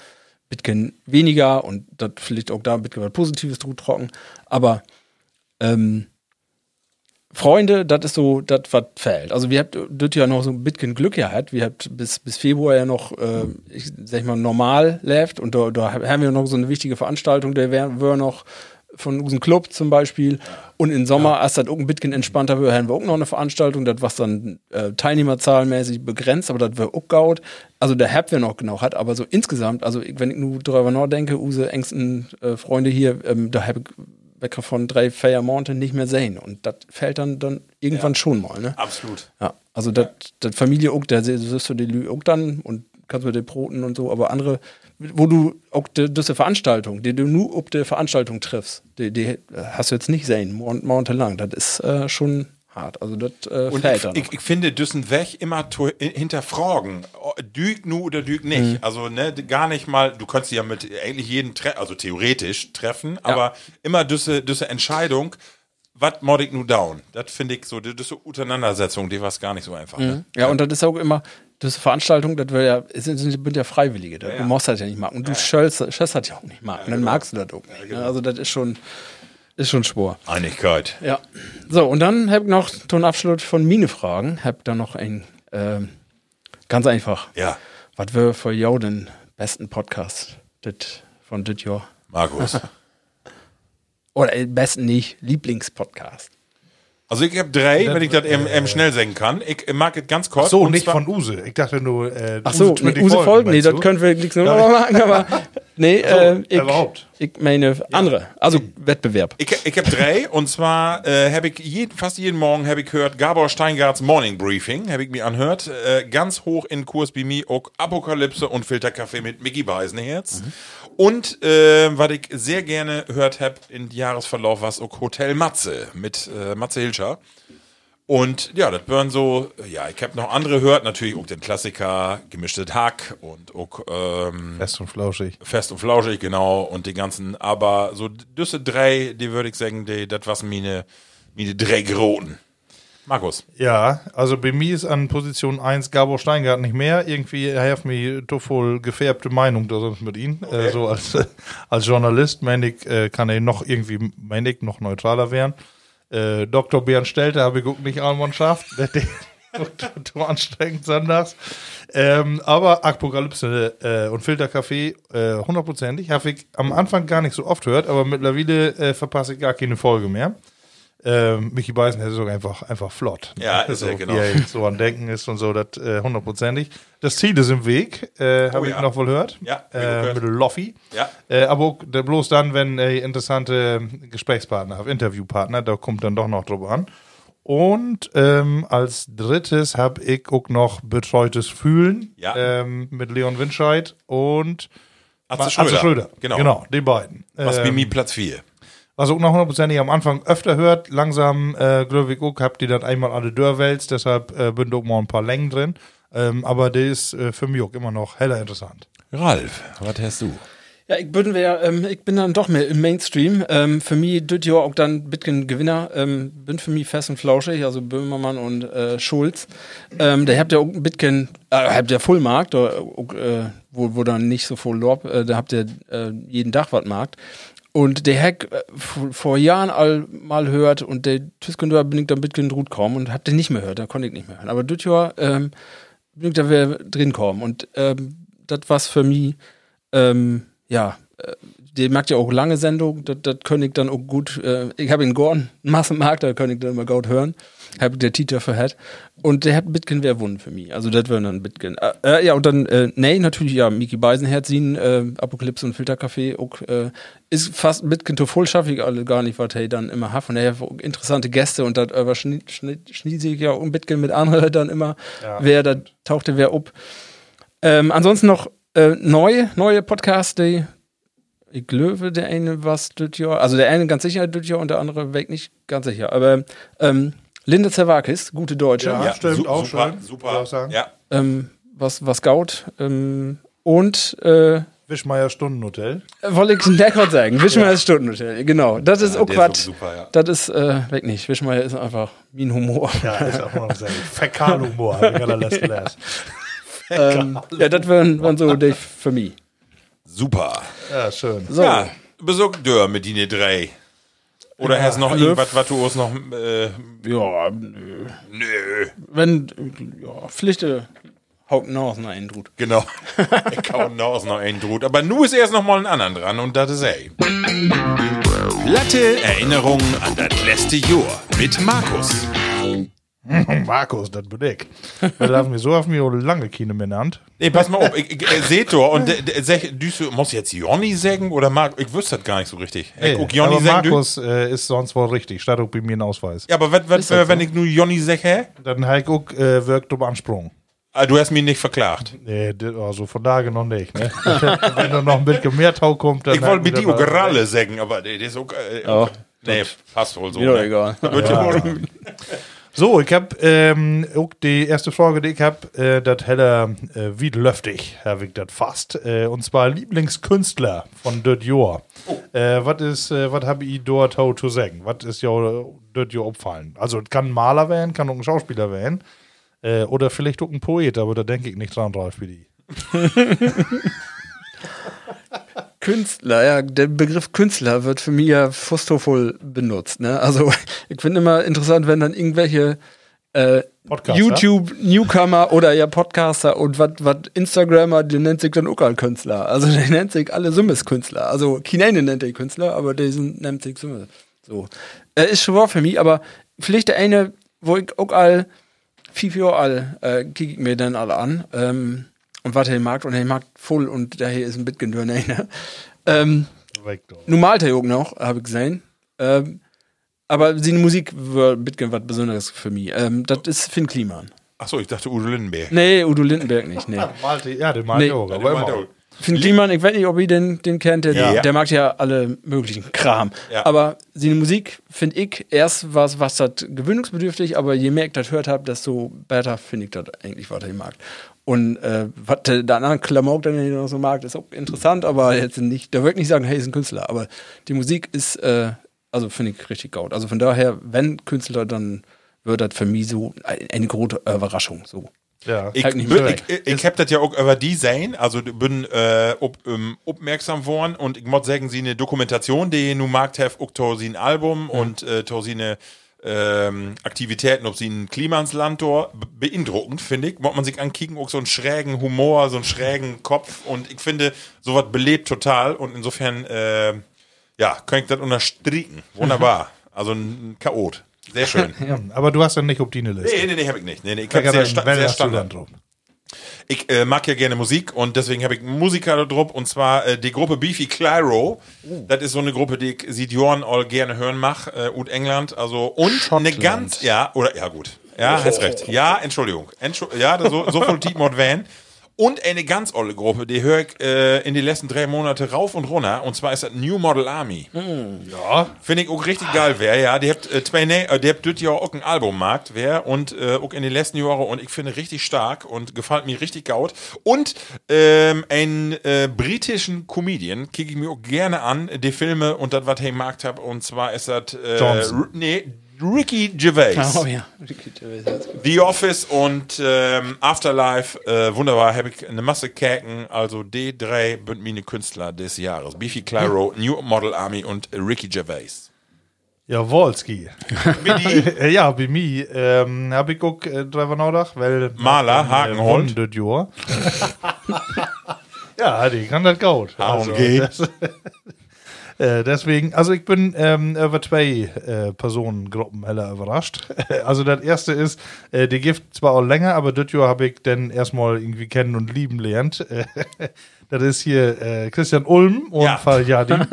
bitte weniger und das vielleicht auch da ein bisschen was Positives drüber trocken, aber ähm, Freunde, das ist so, das was fehlt. Also wir habt das ja noch so ein bisschen Glück gehabt, wir habt bis, bis Februar ja noch, äh, ich sag mal, normal läuft und da, da haben wir noch so eine wichtige Veranstaltung, der wäre wär noch von unserem Club zum Beispiel. Und im Sommer, ja. als das auch ein bisschen entspannter wird, haben wir auch noch eine Veranstaltung, das was dann äh, teilnehmerzahlmäßig begrenzt, aber das wäre auch gaut. Also da haben wir noch genau hat, aber so insgesamt, also wenn ich nur darüber nachdenke, unsere engsten äh, Freunde hier, ähm, da habe ich weg von drei Feiermonate nicht mehr sehen. Und das fällt dann, dann irgendwann ja. schon mal. Ne? Absolut. Ja, also das Familie auch, da siehst du die Lü auch dann und kannst du die Broten und so, aber andere wo du auch diese Veranstaltung, die du nur ob der Veranstaltung triffst, die, die hast du jetzt nicht sehen, monatelang. Das ist äh, schon hart. Also das äh, und fällt ich, dann. Ich, ich finde, düssen weg immer to- hinterfragen. Düg nu oder düg nicht. Mhm. Also ne, gar nicht mal, du könntest ja mit eigentlich jeden, tre- also theoretisch treffen, ja. aber immer düsse, düsse Entscheidung, was mod ich nu down? Das finde ich so, diese Auseinandersetzung, die war es gar nicht so einfach. Mhm. Ne? Ja, ja, und das ist auch immer, diese Veranstaltung, das ja, sind ja Freiwillige, ja, ja. du musst das ja nicht machen. Und du ja. schöllst das ja auch nicht machen. Ja, dann genau. magst du das auch nicht. Ja, genau. Also das ist schon, ist schon Spur. Einigkeit. Ja. So, und dann hab ich noch zum Abschluss von meine Fragen, hab da noch ein, ähm, ganz einfach. Ja. Was wäre für jou den besten Podcast dit, von dit Jahr? Markus. Oder am besten nicht, Lieblingspodcast. Also ich habe drei, wenn ich das eben, eben schnell senken kann. Ich mag es ganz kurz. Ach so, und nicht von Use. Ich dachte nur, äh, Ach so, Use, nee, Use folgen. Nee, das können wir nichts nur noch machen. Aber nee, so, äh, ich, überhaupt. ich meine andere. Also Wettbewerb. Ich, ich habe drei. Und zwar äh, habe ich jeden, fast jeden Morgen habe ich gehört, Gabor Steingarts Morning Briefing, habe ich mir anhört. Äh, ganz hoch in Kurs bei mir auch Apokalypse und Filterkaffee mit Micky Beisenherz. Mhm. Und äh, was ich sehr gerne gehört habe im Jahresverlauf, war es auch Hotel Matze mit äh, Matze Hilscher. Und ja, das waren so, ja, ich habe noch andere gehört, natürlich auch den Klassiker, Gemischtes Hack und auch ähm, Fest und Flauschig. Fest und Flauschig, genau, und die ganzen, aber so diese drei, die würde ich sagen, das waren meine, meine drei Groten. Markus. Ja, also bei mir ist an Position eins Gabor Steingart nicht mehr. Irgendwie hilft mir doch wohl gefärbte Meinung da sonst mit ihm. Okay. Äh, so als, äh, als Journalist, meine ich, äh, kann er noch irgendwie, meine ich, noch neutraler werden. Äh, Doktor Bernd Stelter habe ich auch nicht einmal geschafft. Doktor anstrengend sonntags. Ähm, aber Apokalypse äh, und Filterkaffee, hundertprozentig, äh, habe ich am Anfang gar nicht so oft gehört, aber mittlerweile äh, verpasse ich gar keine Folge mehr. Ähm, Micky Beisenherz ist sogar einfach, einfach flott. Ja, ist also, ja genau. Wie er jetzt so an Denken ist und so, das hundertprozentig. Äh, das Ziel ist im Weg, äh, habe oh, ich ja. noch wohl gehört. Ja, äh, gehört. Mit Loffi. Ja. Äh, aber bloß dann, wenn äh, interessante Gesprächspartner, Interviewpartner, da kommt dann doch noch drüber an. Und ähm, als drittes habe ich auch noch betreutes Fühlen ja. ähm, mit Leon Winscheid und Atze Schröder. Atze Schröder. Genau. genau, die beiden. Was ähm, Mimi Platz vier. Was auch noch hundertprozentig am Anfang öfter hört, langsam, äh, glaube ich auch, habt ihr das einmal alle Dörrwälz, deshalb äh, bin doch mal ein paar Längen drin. Ähm, aber der ist äh, für mich auch immer noch heller interessant. Ralf, was hast du? Ja, ich bin, ähm, ich bin dann doch mehr im Mainstream. Ähm, für mich dort ja auch dann Bitcoin Gewinner. Ähm, bin für mich fest und flauschig, also Böhmermann und äh, Schulz. Ähm, der habt ja auch ein Bitcoin, äh, habt ja Vollmarkt, oder, äh, wo, wo dann nicht so voll Lob, äh, da habt ihr äh, jeden Tag was Markt. Und der Hack äh, vor, vor Jahren all mal hört und der Tüskendor bin ich dann Bitcoin drut kaum und hab den nicht mehr gehört, da konnte ich nicht mehr hören. Aber Dütjor ähm, bin ich da wieder drin kaum. Und ähm, das war's für mich, ähm, ja, äh, der macht ja auch lange Sendung, das könnte ich dann auch gut, äh, ich habe in Gordon einen Massenmarkt, da könnte ich dann immer gut hören, habe der Tita für hat. Und der hat Bitcoin wer wund für mich, also das wäre dann Bitcoin. Äh, äh, ja, und dann, äh, nee, natürlich, ja, Micky Beisenherz, ihn, äh, Apokalypse und Filterkaffee, auch, äh, ist fast Bitcoin to full, schaffe ich alle gar nicht, was hey dann immer hab. Und daher interessante Gäste und das überschnitt sich ja um Bitcoin mit anderen dann immer, ja. Wer, da tauchte wer up. Ähm, ansonsten noch äh, neue, neue Podcasts, die ich glaube, der eine was Dütjor, also der eine ganz sicher Dütjor und der andere weg nicht ganz sicher, aber ähm, Linda Zerwakis, gute Deutsche. Ja, ja stimmt, su- auch super, schön. Super, super. Ja. Ähm, was, was Gaut. Ähm, und äh, Wischmeier Stundenhotel. Wollte ich lecker sagen, Wischmeier ja. Stundenhotel, genau. Das ist ja, auch Quatsch. Ja. Das ist, äh, weg nicht, Wischmeier ist einfach mein Humor. Ja, ist auch mal sehr Fäkalhumor, habe ich allerletzt gelernt. ähm, ja, das wären wär so die für mich. Super. Ja, schön. So. Ja, besuch Dörr mit die drei. Oder ja, hast noch irgendwas, was du uns noch. Äh, ja, nö. nö. Wenn. Ja, Pflichte. Haut noch nach einen Drut. Genau. Ich hau noch nach einen Drut. Aber nu ist erst nochmal einen anderen dran und das ist ey. Platte Erinnerung an das letzte Jahr mit Markus. Markus, das bin ich. Da darf mir so auf mir lange keine mehr nannt. Nee, pass mal auf. Ich, ich, äh, seht ihr, und äh, sech, du musst jetzt Jonny sägen oder Markus? Ich wüsste das gar nicht so richtig. Hey, ich, aber sägen, Markus äh, ist sonst wohl richtig, statt auch bei mir ein Ausweis. Ja, aber wat, wat, äh, wenn so? Ich nur Jonny säge, dann halt auch äh, wirkt um Ansprung. Ah, du hast mich nicht verklagt. Nee, also von da noch nicht. Ne? Wenn da noch ein bisschen mehr Tau kommt, dann. Ich wollte mit die Ugrale sägen, aber das ist auch. Äh, oh, nee, passt wohl so. Mir doch egal. So, ich habe ähm, die erste Frage, die ich habe, äh, das heller äh, wie löftig, habe ich das fast. Äh, und zwar Lieblingskünstler von Dirt Johr. Oh. Äh, was ist, äh, was habe ich dort zu sagen? Was ist ja Dirt Johr abfallen? Also, es kann ein Maler werden, kann auch ein Schauspieler werden. Äh, oder vielleicht auch ein Poet, aber da denke ich nicht dran drauf für die. Künstler, ja, der Begriff Künstler wird für mich ja voll benutzt, ne? Also ich finde immer interessant, wenn dann irgendwelche äh, YouTube-Newcomer oder ja Podcaster und was Instagrammer, die nennt sich dann auch ein Künstler. Also der nennt sich alle Summes Künstler. Also Kinane nennt er Künstler, aber der nennt sich Summes. So. Äh, ist schon wahr für mich, aber vielleicht der eine, wo ich auch all fünf Jahre all äh, kicke ich mir dann alle an. Ähm, Und warte, der Markt und der Markt voll und daher ist ein bisschen dünn, ne? Ähm, nun malt er auch noch, habe ich gesehen. Ähm, aber seine Musik war ein bisschen was Besonderes für mich. Ähm, das ist Finn Kliman. Achso, ich dachte Udo Lindenberg. Nee, Udo Lindenberg nicht, nee. Malte, ja, den malt er auch, aber immer. Finn Kliman, ich weiß nicht, ob ihr den, den kennt, der, ja. der mag ja alle möglichen Kram. Ja. Aber seine Musik, finde ich, erst was, was das gewöhnungsbedürftig, aber je mehr ich das gehört habe, desto besser finde ich das eigentlich, was er mag. Und äh, was der andere Klamauk dann noch so mag, ist auch interessant, aber jetzt nicht, da würde ich nicht sagen, hey, ist ein Künstler, aber die Musik ist, äh, also finde ich richtig gaut. Also von daher, wenn Künstler, dann wird das für mich so eine große Überraschung, so. Ja. Ich, halt bin, ich, ich, ich hab das ja auch über die sehen, also bin äh, ob, ähm, aufmerksam worden und ich muss sagen, sie eine Dokumentation, die nun mag, have auch Torsin Album ja. und äh, Torsine Ähm, Aktivitäten, ob sie ein Klima ins Land tor, beeindruckend, finde ich. Wollt man sich ankicken, auch so einen schrägen Humor, so einen schrägen Kopf und ich finde, sowas belebt total und insofern, äh, ja, kann ich das unterstrichen. Wunderbar. Also ein Chaot. Sehr schön. Ja, aber du hast dann nicht Obdine-Liste. Nee, nee, nee, hab ich nicht. Nee, nee, ich habe sehr, sta- sehr Standard drauf. Ich äh, mag ja gerne Musik und deswegen habe ich einen Musiker da drauf und zwar äh, die Gruppe Biffy Clyro. Uh. Das ist so eine Gruppe, die ich seit Jahren all gerne hören mache. Äh, und England, also und Schottland. Eine ganz, ja, oder, ja gut. Ja, oh. Hast recht. Ja, Entschuldigung. Entschu- ja, so, so viel Tiefmord Van. Und eine ganz olle Gruppe, die höre ich äh, in den letzten drei Monate rauf und runter. Und zwar ist das New Model Army. Mm, ja. Finde ich auch richtig geil, wer, ja. Die habt äh, zwei, ne, äh, die habt dort ja auch ein Albummarkt, wer. Und äh, auch in den letzten Jahren. Und ich finde richtig stark und gefällt mir richtig gaut. Und ähm, einen äh, britischen Comedian kicke ich mir auch gerne an, die Filme und das, was ich gemacht habe. Und zwar ist das... Äh, r- nee, Ricky Gervais. Oh ja, Ricky Gervais. The Office und ähm, Afterlife, äh, wunderbar, habe ich eine Masse Käken, also D drei Bündmine Künstler des Jahres. Biffy Clyro, hm. New Model Army und Ricky Gervais. Jawolski. Ja, bei mir ähm, habe ich auch äh, drüber nachgedacht, weil... Maler, Hakenhund. Ja, die kann das gut. Also, das Äh, deswegen, also ich bin ähm, über zwei äh, Personengruppen heller überrascht. Also das erste ist, äh, die gibt zwar auch länger, aber das Jahr habe ich dann erstmal irgendwie kennen und lieben lernt. Äh, das ist hier äh, Christian Ulm und ja. Faljadin.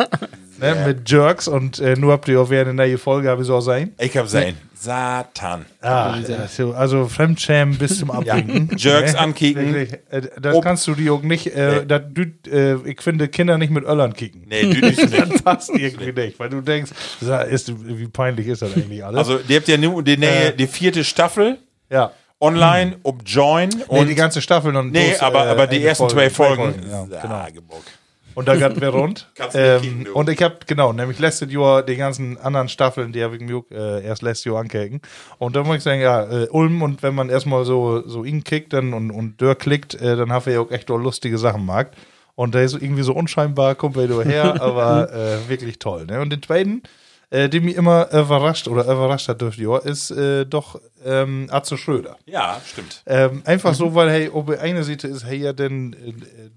Ne, ja. Mit Jerks und äh, nur habt ihr auch während der Folge, habe ich so auch sein. Ich habe sein. Nee. Satan. Ah, also, also Fremdschämen bis zum Abwinken. Jerks ankicken. Wirklich, äh, das Ob. kannst du dir auch nicht, äh, nee. dat, du, äh, ich finde Kinder nicht mit Öllern kicken. Nee, du nicht. Das passt irgendwie nicht, weil du denkst, ist, wie peinlich ist das eigentlich alles? Also, ihr habt ja nur die, äh, die vierte Staffel. Ja. Online, ob Join. Nee, und die ganze Staffel noch nicht. Nee, bloß, aber, äh, aber die ersten Folge, zwei Folgen. Folgen ja, ja, genau. Und da gab es rund. Ähm, kicken, und ich habe, genau, nämlich letztes Jahr die ganzen anderen Staffeln, die habe ich mir äh, erst letztes Jahr angucken. Und da muss ich sagen, ja, äh, Ulm, und wenn man erstmal so, so ihn kickt dann, und, und Dörr klickt, äh, dann haben wir ja auch echt auch lustige Sachen gemacht. Und der ist irgendwie so unscheinbar, kommt wieder her, aber äh, wirklich toll. Ne? Und den zweiten, äh, der mich immer überrascht oder überrascht hat durch die Jahr, ist äh, doch ähm, Atze Schröder. Ja, stimmt. Ähm, einfach so, weil, hey, ob eine Seite ist, hey, ja, denn äh,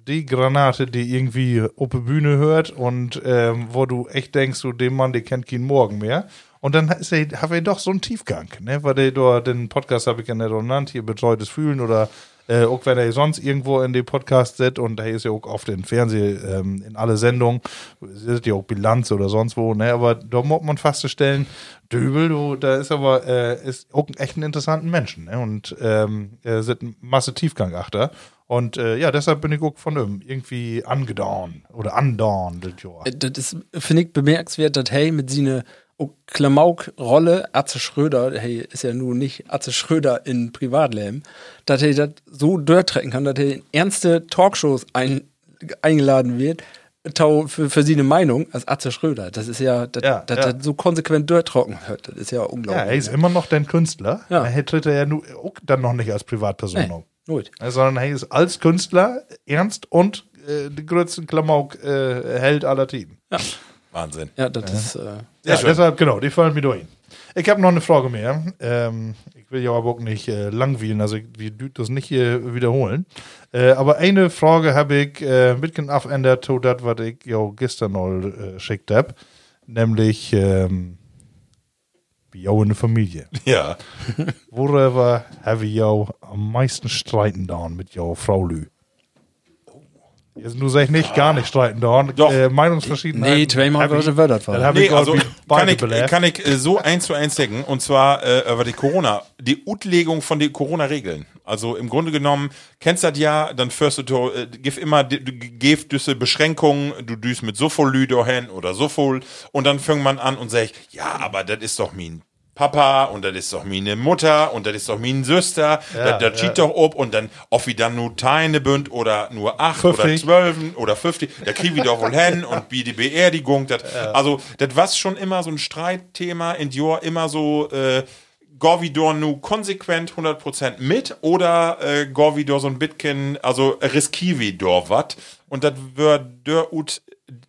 die Granate, die irgendwie auf der Bühne hört und ähm, wo du echt denkst, so, den Mann, der kennt keinen Morgen mehr. Und dann habe ich doch so einen Tiefgang, ne? Weil der, der, den Podcast habe ich ja nicht genannt, hier betreutes Fühlen oder Äh, auch wenn er sonst irgendwo in den Podcast sitzt und er ist ja auch oft im Fernsehen, ähm, in alle Sendungen, ist ja auch Bilanz oder sonst wo, ne? Aber da muss man festzustellen, Döbel, du, da ist aber äh, ist auch ein echt einen interessanten Menschen, ne? Und ähm, er ist ein Masse Tiefgangachter. Und äh, ja, deshalb bin ich auch von ihm irgendwie angedauern oder andauern. Das finde ich bemerkenswert, dass hey mit seiner Klamauk-Rolle, Atze Schröder, hey, ist ja nun nicht Atze Schröder in Privatleben, dass er das so durchtrecken kann, dass er in ernste Talkshows ein, eingeladen wird, tau, für, für seine Meinung als Atze Schröder. Das ist ja, dass ja, das, ja. Das so konsequent durchtrocken wird, das ist ja unglaublich. Ja, er ist immer noch dein Künstler, ja. Er tritt er ja nu, auch dann noch nicht als Privatperson nee, auf. Gut. Sondern er ist als Künstler ernst und äh, die größten Klamauk-Held äh, aller Team. Ja. Wahnsinn. Ja, das ja. ist... Äh, ja, schön. Deshalb, genau, die fallen mir durch. Ich habe noch eine Frage mehr. Ähm, ich will ja aber auch nicht äh, langweilen, also ich will das nicht hier wiederholen. Äh, aber eine Frage habe ich äh, mitgenommen abändert, zu das, was ich ja gestern noch geschickt äh, habe. Nämlich, ähm, ja, eine Familie. Ja. Worüber habe ich ja am meisten streiten da mit ja Frau Lü? Jetzt nur sag ich nicht, gar nicht streiten, Dorn. Äh, Meinungsverschiedenheit. Nee, zweimal solche Wörter fallen. Nee, also kann ich, kann ich so eins zu eins denken. Und zwar äh, über die Corona, die Utlegung von den Corona-Regeln. Also im Grunde genommen, kennst du das ja, dann führst du, äh, gib immer, du gibst diese Beschränkungen, du düst mit so viel Lüder hin oder so viel. Und dann fängt man an und sag ich, ja, aber das ist doch mein Papa und das ist doch meine Mutter und das ist doch meine Schwester, ja, das schiebt ja. doch ob und dann, ob wir dann nur Teine bünd oder nur acht fünfzig oder zwölf oder fünfzig, da kriegen wir doch wohl hin und wie die Beerdigung, das, ja. Also das war schon immer so ein Streitthema in Dior, immer so äh, Gorvidor nu konsequent hundert Prozent mit oder äh, Gorvidor so ein Bitkin, also Riskividor wat und das wird der ut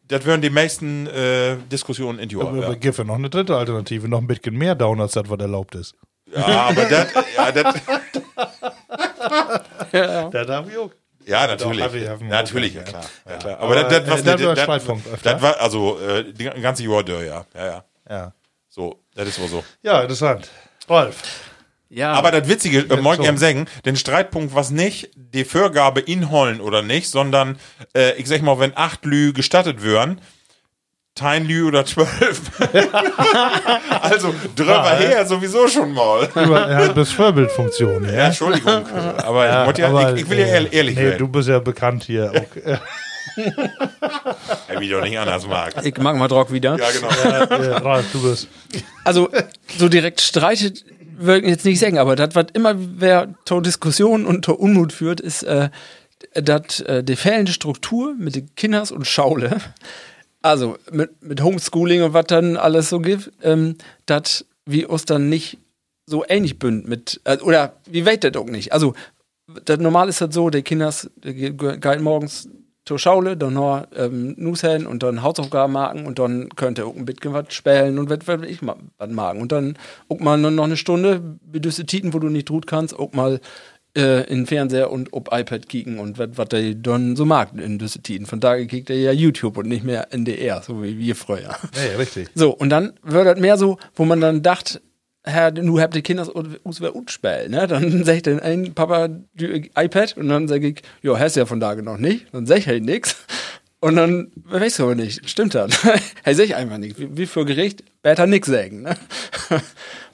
das wären die meisten äh, Diskussionen in die Ohren. Aber gibt ja noch eine dritte Alternative, noch ein bisschen mehr Down, als das, was erlaubt ist. Ja, aber das... Ja, das ja. Das haben wir auch. Ja, natürlich. Doch, natürlich, ja klar. Ja. Ja, klar. Aber, aber das, das, was... Äh, das, das, das, das war, also, äh, die ganze Jahr, ja. Ja, ja. Ja. So, Das ist wohl so. Ja, interessant. Rolf. Ja. Aber das Witzige, äh, Moik so. Sagen, den Streitpunkt, was nicht die Vorgabe inholen oder nicht, sondern äh, ich sag mal, wenn acht Lü gestattet würden, Tein Lü oder zwölf. Also drüber ja, her sowieso schon mal. Über, er hat das Vorbildfunktion. Ja, ja, Entschuldigung. Aber, ja, ich, aber ich, ich will ja ehrlich, ehrlich nee, werden. Du bist ja bekannt hier. Okay. Wie du nicht anders magst. Ich mag mal Drock wieder. Ja, genau. Ja, ja, Ralf, du bist. Also, so direkt streitet, würde ich jetzt nicht sagen, aber das, was immer wer zur Diskussion und zur Unmut führt, ist, äh, dass äh, die fehlende Struktur mit den Kindern und Schaule, also mit, mit Homeschooling und was dann alles so gibt, ähm, dass wir uns dann nicht so ähnlich bünden mit, äh, oder wie weit das auch nicht. Also, das normal ist das so, die Kinder gehen morgens zur Schaule, dann noch ähm, Nusseln und dann Hausaufgaben machen und dann könnt ihr auch ein bisschen was spielen und was ich mal was machen. Und dann auch mal noch eine Stunde, bedüste Titen, wo du nicht tut kannst, auch mal äh, in den Fernseher und ob iPad kicken und was der dann so mag in düsse Titen. Von daher kickt er ja YouTube und nicht mehr N D R, so wie wir früher. Nee, richtig. So, und dann wird das mehr so, wo man dann dacht, Herr, du habt die Kinder aus der Utschbell, ne? Dann sag ich dann ein Papa die iPad und dann sag ich, jo, hast ja von da noch nicht. Dann sag ich halt nix. Und dann weißt du aber nicht, stimmt das? Hey, sag ich einfach nicht. Wie für Gericht, besser nix sagen, ne?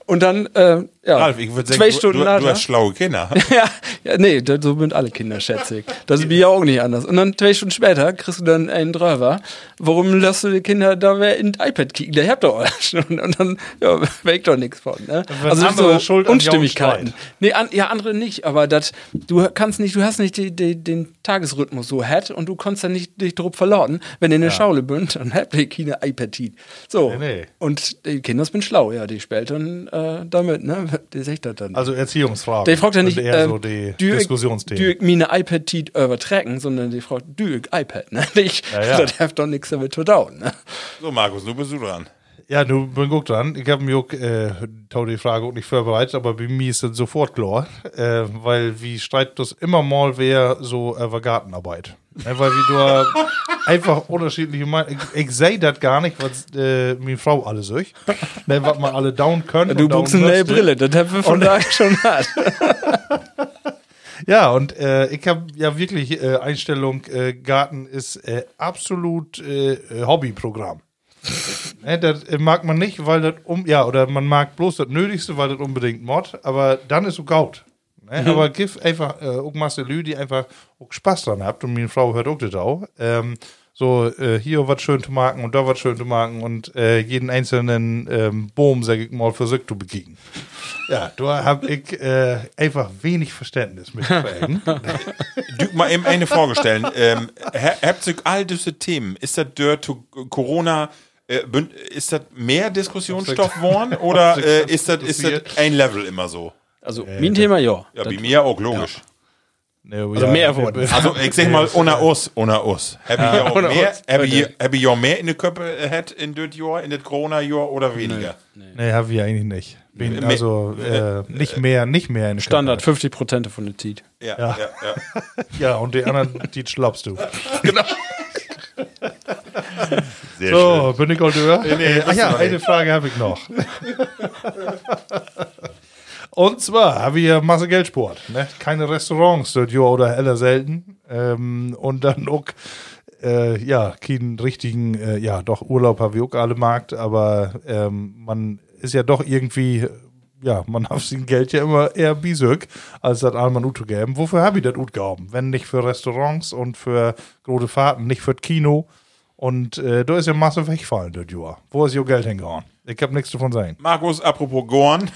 Und dann, äh, ja, Ralf, ich würde sagen, Stunden du, du, du hast schlaue Kinder. ja, ja, nee, das, so sind alle Kinder, schätze ich. Das ist mir ja auch nicht anders. Und dann zwei Stunden später kriegst du dann einen Dröver. Warum lässt du die Kinder da wer in das iPad kicken? Der habt doch alles. Und, und dann, ja, weg doch nichts von. Ne? Also so Schuld Unstimmigkeiten. Nee, an, ja, andere nicht. Aber das, du kannst nicht, du hast nicht die, die, den Tagesrhythmus so hat und du kannst dann nicht dich drauf verlauten. Wenn ihr in der ja. Schaule bünd, dann habt ihr keine iPad. So. Nee, nee. Und die Kinder sind schlau, ja, die spielt dann äh, damit, ne? Der sagt das dann. Also Erziehungsfragen. Der fragt ja nicht, eher ähm, so die du, Diskussionsthemen. Du, ich meine iPad-Tiet übertragen, sondern die fragt, du, ich iPad, ne? Ich, ja, ja. Das hat doch nichts damit zu tun, ne? So, Markus, du bist du dran. Ja, du bin gut dran. Ich habe mir auch äh, die Frage auch nicht vorbereitet, aber bei mir ist das sofort klar, äh, weil wie streitet das immer mal wer so äh, Gartenarbeit. Ja, weil wie du einfach unterschiedliche Meinungen. Ich, ich sehe das gar nicht, was äh, meine Frau alle sucht. Ne, was man alle down können. Ja, du buchst eine neue Brille, das haben wir von da schon hart. Ja, und äh, ich habe ja wirklich äh, Einstellung, äh, Garten ist äh, absolut äh, Hobbyprogramm. Ne, das mag man nicht, weil das um, ja, oder man mag bloß das Nötigste, weil das unbedingt Mord, aber dann ist so gaut. Ne? Mhm. Aber gif einfach, äh, auch Masse Lü, die einfach auch Spaß dran habt und meine Frau hört auch das auch. Ähm, so, äh, hier was schön zu machen und da was schön zu machen und äh, jeden einzelnen ähm, Boom, sag ich mal, versucht zu begegnen. Ja, da hab ich äh, einfach wenig Verständnis mit Fragen. Dück mal eben eine vorgestellt. Ähm, habt ihr all diese Themen? Ist das Dirt to Corona? Ist das mehr Diskussionsstoff geworden oder äh, ist das ist das ein Level immer so? Also, äh, mein Thema, ja. Ja, bei mir auch, logisch. Ja. No, also, ja, mehr von. Also, ich sag mal, ohne us, ohne us. Habe ah, ich auch mehr, hab ich, hab ich auch mehr in den Köpfen gehabt in das Jahr, in das Corona-Jahr oder weniger? Nee, nee. nee habe ich eigentlich nicht. Bin, also, äh, nicht mehr, nicht mehr in den Standard, Köpfe. fünfzig Prozent von der Tiet. Ja, ja, ja. Ja, ja und die anderen Tiet schlappst du. Genau. Sehr so, schön. Bin ich all durch? Nee, nee, ach ja, eine Frage habe ich noch. Und zwar habe ich ja Masse Geldsport. Ne? Keine Restaurants, das Jahr oder heller selten. Ähm, und dann auch, äh, ja, keinen richtigen, äh, ja, doch Urlaub habe ich auch alle Markt, aber ähm, man ist ja doch irgendwie, ja, man hat sein Geld ja immer eher bisück, als das allmann Uto geben. Wofür habe ich das Ut gehaben? Wenn nicht für Restaurants und für große Fahrten, nicht für das Kino. Und äh, da ist ja Masse wegfallen, das Jahr. Wo ist ihr Geld hingehauen? Ich hab nichts davon sein. Markus, apropos Gorn.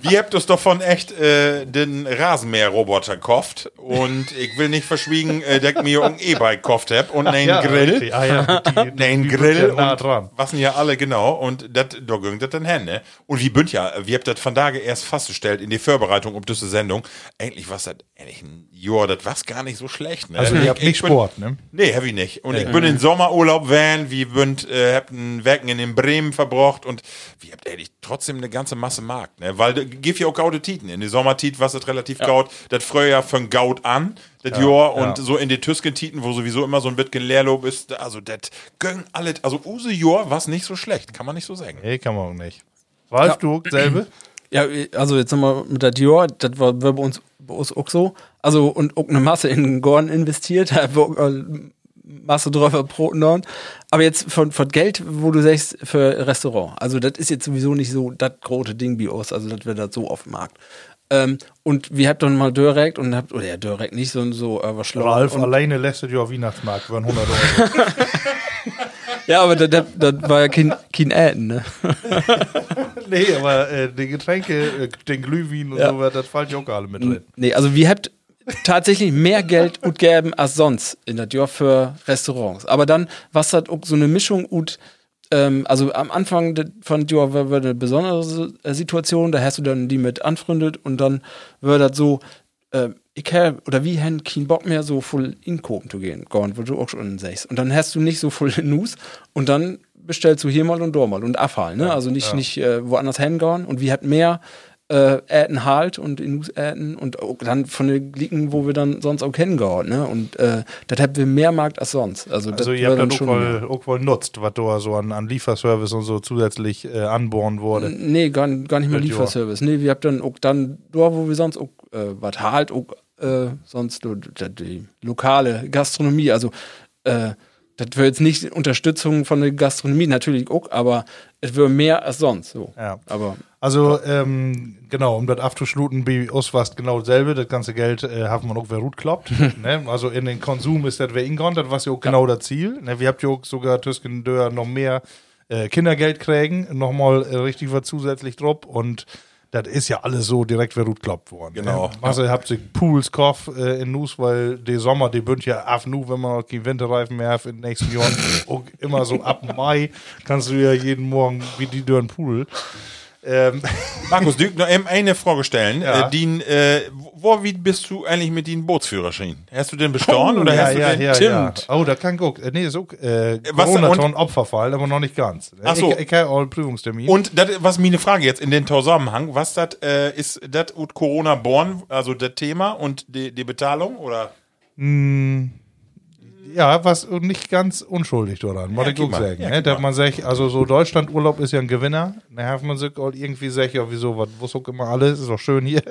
Wir habt uns doch von echt äh, den Rasenmäher-Roboter gekauft. Und ich will nicht verschwiegen, äh, dass ich mir ein E-Bike gekauft hab. Und einen ja, Grill. Ah, ja, die, die, einen Grill. Und nah dran. Was sind ja alle, genau. Und dat, da ging das dann hin, ne? Und wie bünd ja, wir habt das von Tage erst festgestellt in die Vorbereitung um diese Sendung. Eigentlich war das, eigentlich ein Jahr, das war gar nicht so schlecht, ne? Also, ihr habt nicht Sport, bin, ne? Nee, hab ich nicht. Und nee. Ich bin in Sommerurlaub, Van, wie bünd, äh, habt ein Werken in den Bremen verbraucht und wir habt ehrlich trotzdem eine ganze Masse Markt, ne? Weil gif ja auch gaude Tieten. In de Sommertit was das relativ ja. gaut, das Frühjahr von gaut an, das ja, Jahr und ja. so in de Tüsken-Tieten, wo sowieso immer so ein bisschen Leerlob ist, also das gönn alle, also use Jahr was nicht so schlecht, kann man nicht so sagen. Nee, kann man auch nicht. Ralf, ja. du selbe? Ja, also jetzt nochmal mit der Dior, das war bei uns, bei uns auch so. Also, und auch eine Masse in Gorn investiert, da war eine Masse drauf Broten Broten. Aber jetzt von, von Geld, wo du sagst, für Restaurant. Also, das ist jetzt sowieso nicht so das große Ding wie uns, also, das wird das so auf dem Markt. Ähm, und wir habt dann mal Dörrekt und habt, oder ja, Dörrekt nicht, sondern so, aber äh, schlau. Ralf alleine lässt das ja auf Weihnachtsmarkt, waren hundert Euro. Ja, aber das, das war ja kein, kein Äten, ne? Nee, aber äh, die Getränke, äh, den Glühwein und ja. so, das fällt ja auch alle mit drin. Nee, also wir habt tatsächlich mehr Geld und geben als sonst in das Jahr für Restaurants. Aber dann, was hat auch so eine Mischung und ähm, also am Anfang von Jahr war, war eine besondere Situation, da hast du dann die mit anfreundet und dann war das so, äh, ich hab, oder wie haben keinen Bock mehr, so voll in Kopen zu gehen, Gorn, wo du auch schon sechs. Und dann hast du nicht so voll in Nus und dann bestellst du hier mal und dort mal und abfallen, ne? Ja, also nicht, ja. nicht äh, woanders hingehen und wir hatten mehr äh, Äten halt und in Nus Äten und auch dann von den Glicken, wo wir dann sonst auch hingehen, ne? Und äh, das hatten wir mehr Markt als sonst. Also, also ihr habt dann auch wohl, auch wohl nutzt, was da so an, an Lieferservice und so zusätzlich äh, anbohren wurde. N- nee, gar, gar nicht mehr das Lieferservice. Jahr. Nee, wir habt dann auch dann da, wo wir sonst auch äh, was halt auch Äh, sonst die lokale Gastronomie, also äh, das wäre jetzt nicht Unterstützung von der Gastronomie, natürlich auch, aber es wäre mehr als sonst. So. Ja. Aber, also ja. Ähm, genau, um das abzuschluten, bei uns war es genau dasselbe, das ganze Geld äh, haben wir auch, wer Rut kloppt. Ne? Also in den Konsum ist das wer ingon, das war ja auch genau ja. das Ziel. Ne? Wir habt ja auch sogar Tüsken Dörr noch mehr äh, Kindergeld kriegen, nochmal äh, richtig was zusätzlich drauf und das ist ja alles so direkt verrut kloppt worden. Genau. Also ihr habt sich Pools Kopf äh, in Nus, weil der Sommer, die bünd ja af nu, wenn man auch die Winterreifen mehr hat in den nächsten Jahren, auch immer so ab Mai kannst du ja jeden Morgen wie die durch den Pool. Ähm. Markus, du noch eben eine Frage stellen. Ja. Äh, den, äh, wo wie bist du eigentlich mit den Bootsführerschein? Hast du den bestorben oh, oder ja, hast ja, du den ja, Timmt? Ja. Oh, da kann guck. Nee, so äh, Corona-Ton-Opferfall, aber noch nicht ganz. Ach so. Ich, ich habe auch einen Prüfungstermin. Und das, was meine Frage jetzt in den Zusammenhang, was das äh, ist, das Corona-Born, also das Thema und die, die Bezahlung oder? Mm. Ja, was nicht ganz unschuldig daran, muss ja, ich auch sagen. Ja, ne? Dass man sagt, also so Deutschlandurlaub ist ja ein Gewinner. Da hat man sich halt irgendwie gesagt, ja wieso, was wusste ich immer alles, ist doch schön hier.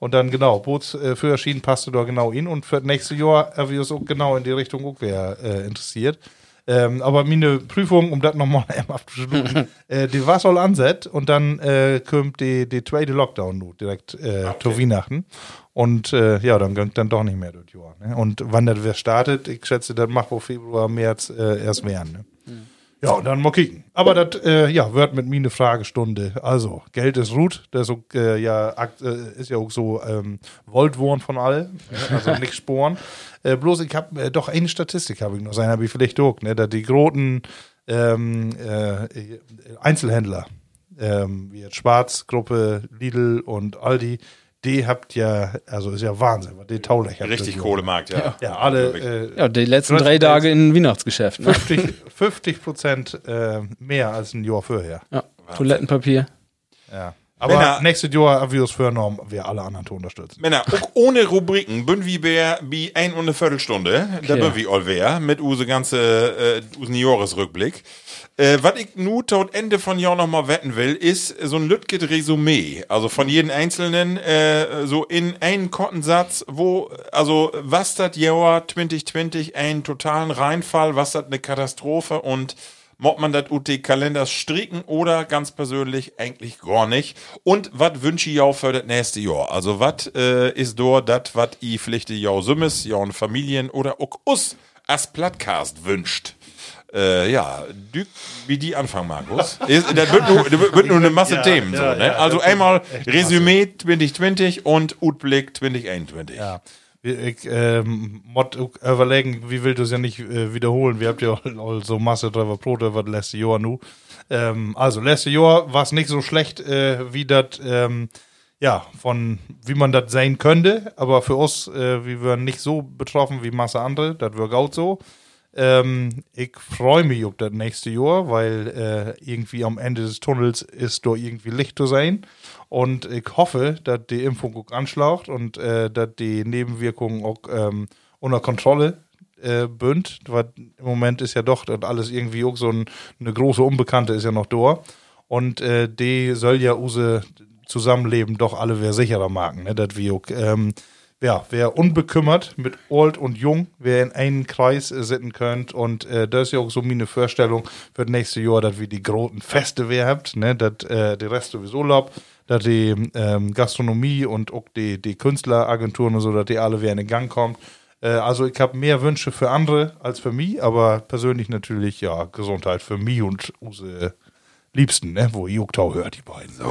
Und dann genau, Bootsführerschein äh, passte da genau hin und für das nächste Jahr habe ich es auch genau in die Richtung auch wer äh, interessiert. Ähm, aber meine Prüfung, um das nochmal abzuschließen, äh, die war soll ansetzt und dann äh, kommt die, die zweite Lockdown direkt äh, okay. zu Weihnachten. Und äh, ja, dann gönnt dann doch nicht mehr das Jahr. Ne? Und wann das wer startet, ich schätze, das macht wohl Februar, März äh, erst werden. Ne? Mhm. Ja, und dann mal kicken. Aber das äh, ja, wird mit mir eine Fragestunde. Also, Geld ist Rut, das ist, äh, ja, äh, ist ja auch so ähm, wollt worden von allen, ne? Also nicht sporen. Äh, bloß, ich habe äh, doch eine Statistik, habe ich noch sein, habe ich vielleicht auch, ne? Da die großen ähm, äh, Einzelhändler, ähm, wie jetzt Schwarz, Gruppe, Lidl und Aldi, die habt ja, also ist ja Wahnsinn, was die Taulächer. Richtig Kohlemarkt, ja. Ja, ja alle. Äh, ja, die letzten drei Tage in Weihnachtsgeschäft. Ne? fünfzig Prozent äh, mehr als ein Jahr vorher. Ja, Wahnsinn. Toilettenpapier. Ja. Aber Männer, nächstes Jahr haben wir uns vorgenommen, wir alle anderen zu unterstützen. Männer, auch ohne Rubriken, bin wie bei, bei ein und eine Viertelstunde, okay. Da bin wie allwehr, mit use ganze, äh, usen Jahresrückblick. Äh, was ich nun tot Ende von Jahr nochmal wetten will, ist so ein Lütget Resümee. Also von jedem Einzelnen, äh, so in einen Kottensatz, wo, also was das Jahr zwanzig zwanzig einen totalen Reinfall, was das eine Katastrophe und ob man das U T-Kalenders stricken oder ganz persönlich eigentlich gar nicht. Und was wünsche ich auch für das nächste Jahr? Also was äh, ist dort das, was ich pflichte ja Summes, ja und Familien oder auch us als Plattcast wünscht? Äh, ja, du, wie die anfangen, Markus. Ist, das wird nur, das wird nur eine Masse ja, Themen. Ja, so, ne? Ja, also einmal Resümee zwanzig zwanzig und Utblick zwanzig einundzwanzig. Ja. Ich ähm, muss überlegen, wie will du es ja nicht äh, wiederholen. Wir habt ja auch so Masse Driver Pro, das war das letzte Jahr nu. Ähm, also, letzte Jahr war es nicht so schlecht, äh, wie das, ähm, ja, von wie man das sein könnte. Aber für uns, äh, wir wären nicht so betroffen wie Masse andere, das wäre auch so. Ähm, ich freue mich auf das nächste Jahr, weil äh, irgendwie am Ende des Tunnels ist da irgendwie Licht zu sein. Und ich hoffe, dass die Impfung auch anschlaucht und äh, dass die Nebenwirkungen auch ähm, unter Kontrolle äh, bünd. Weil im Moment ist ja doch das alles irgendwie auch so ein, eine große Unbekannte ist ja noch da. Und äh, die soll ja use Zusammenleben doch alle wer sicherer machen, ne? Das wir auch, ähm, ja, wer unbekümmert mit alt und jung, wer in einen Kreis äh, sitzen könnt und äh, das ist ja auch so meine Vorstellung für das nächste Jahr, dass wir die großen Feste wer habt, ne, dass äh, der Rest sowieso Urlaub, dass die ähm, Gastronomie und auch die, die Künstleragenturen und so, dass die alle wer in den Gang kommt. Äh, also ich habe mehr Wünsche für andere als für mich, aber persönlich natürlich, ja, Gesundheit für mich und unsere Liebsten, ne, wo Juktau hört, die beiden. So,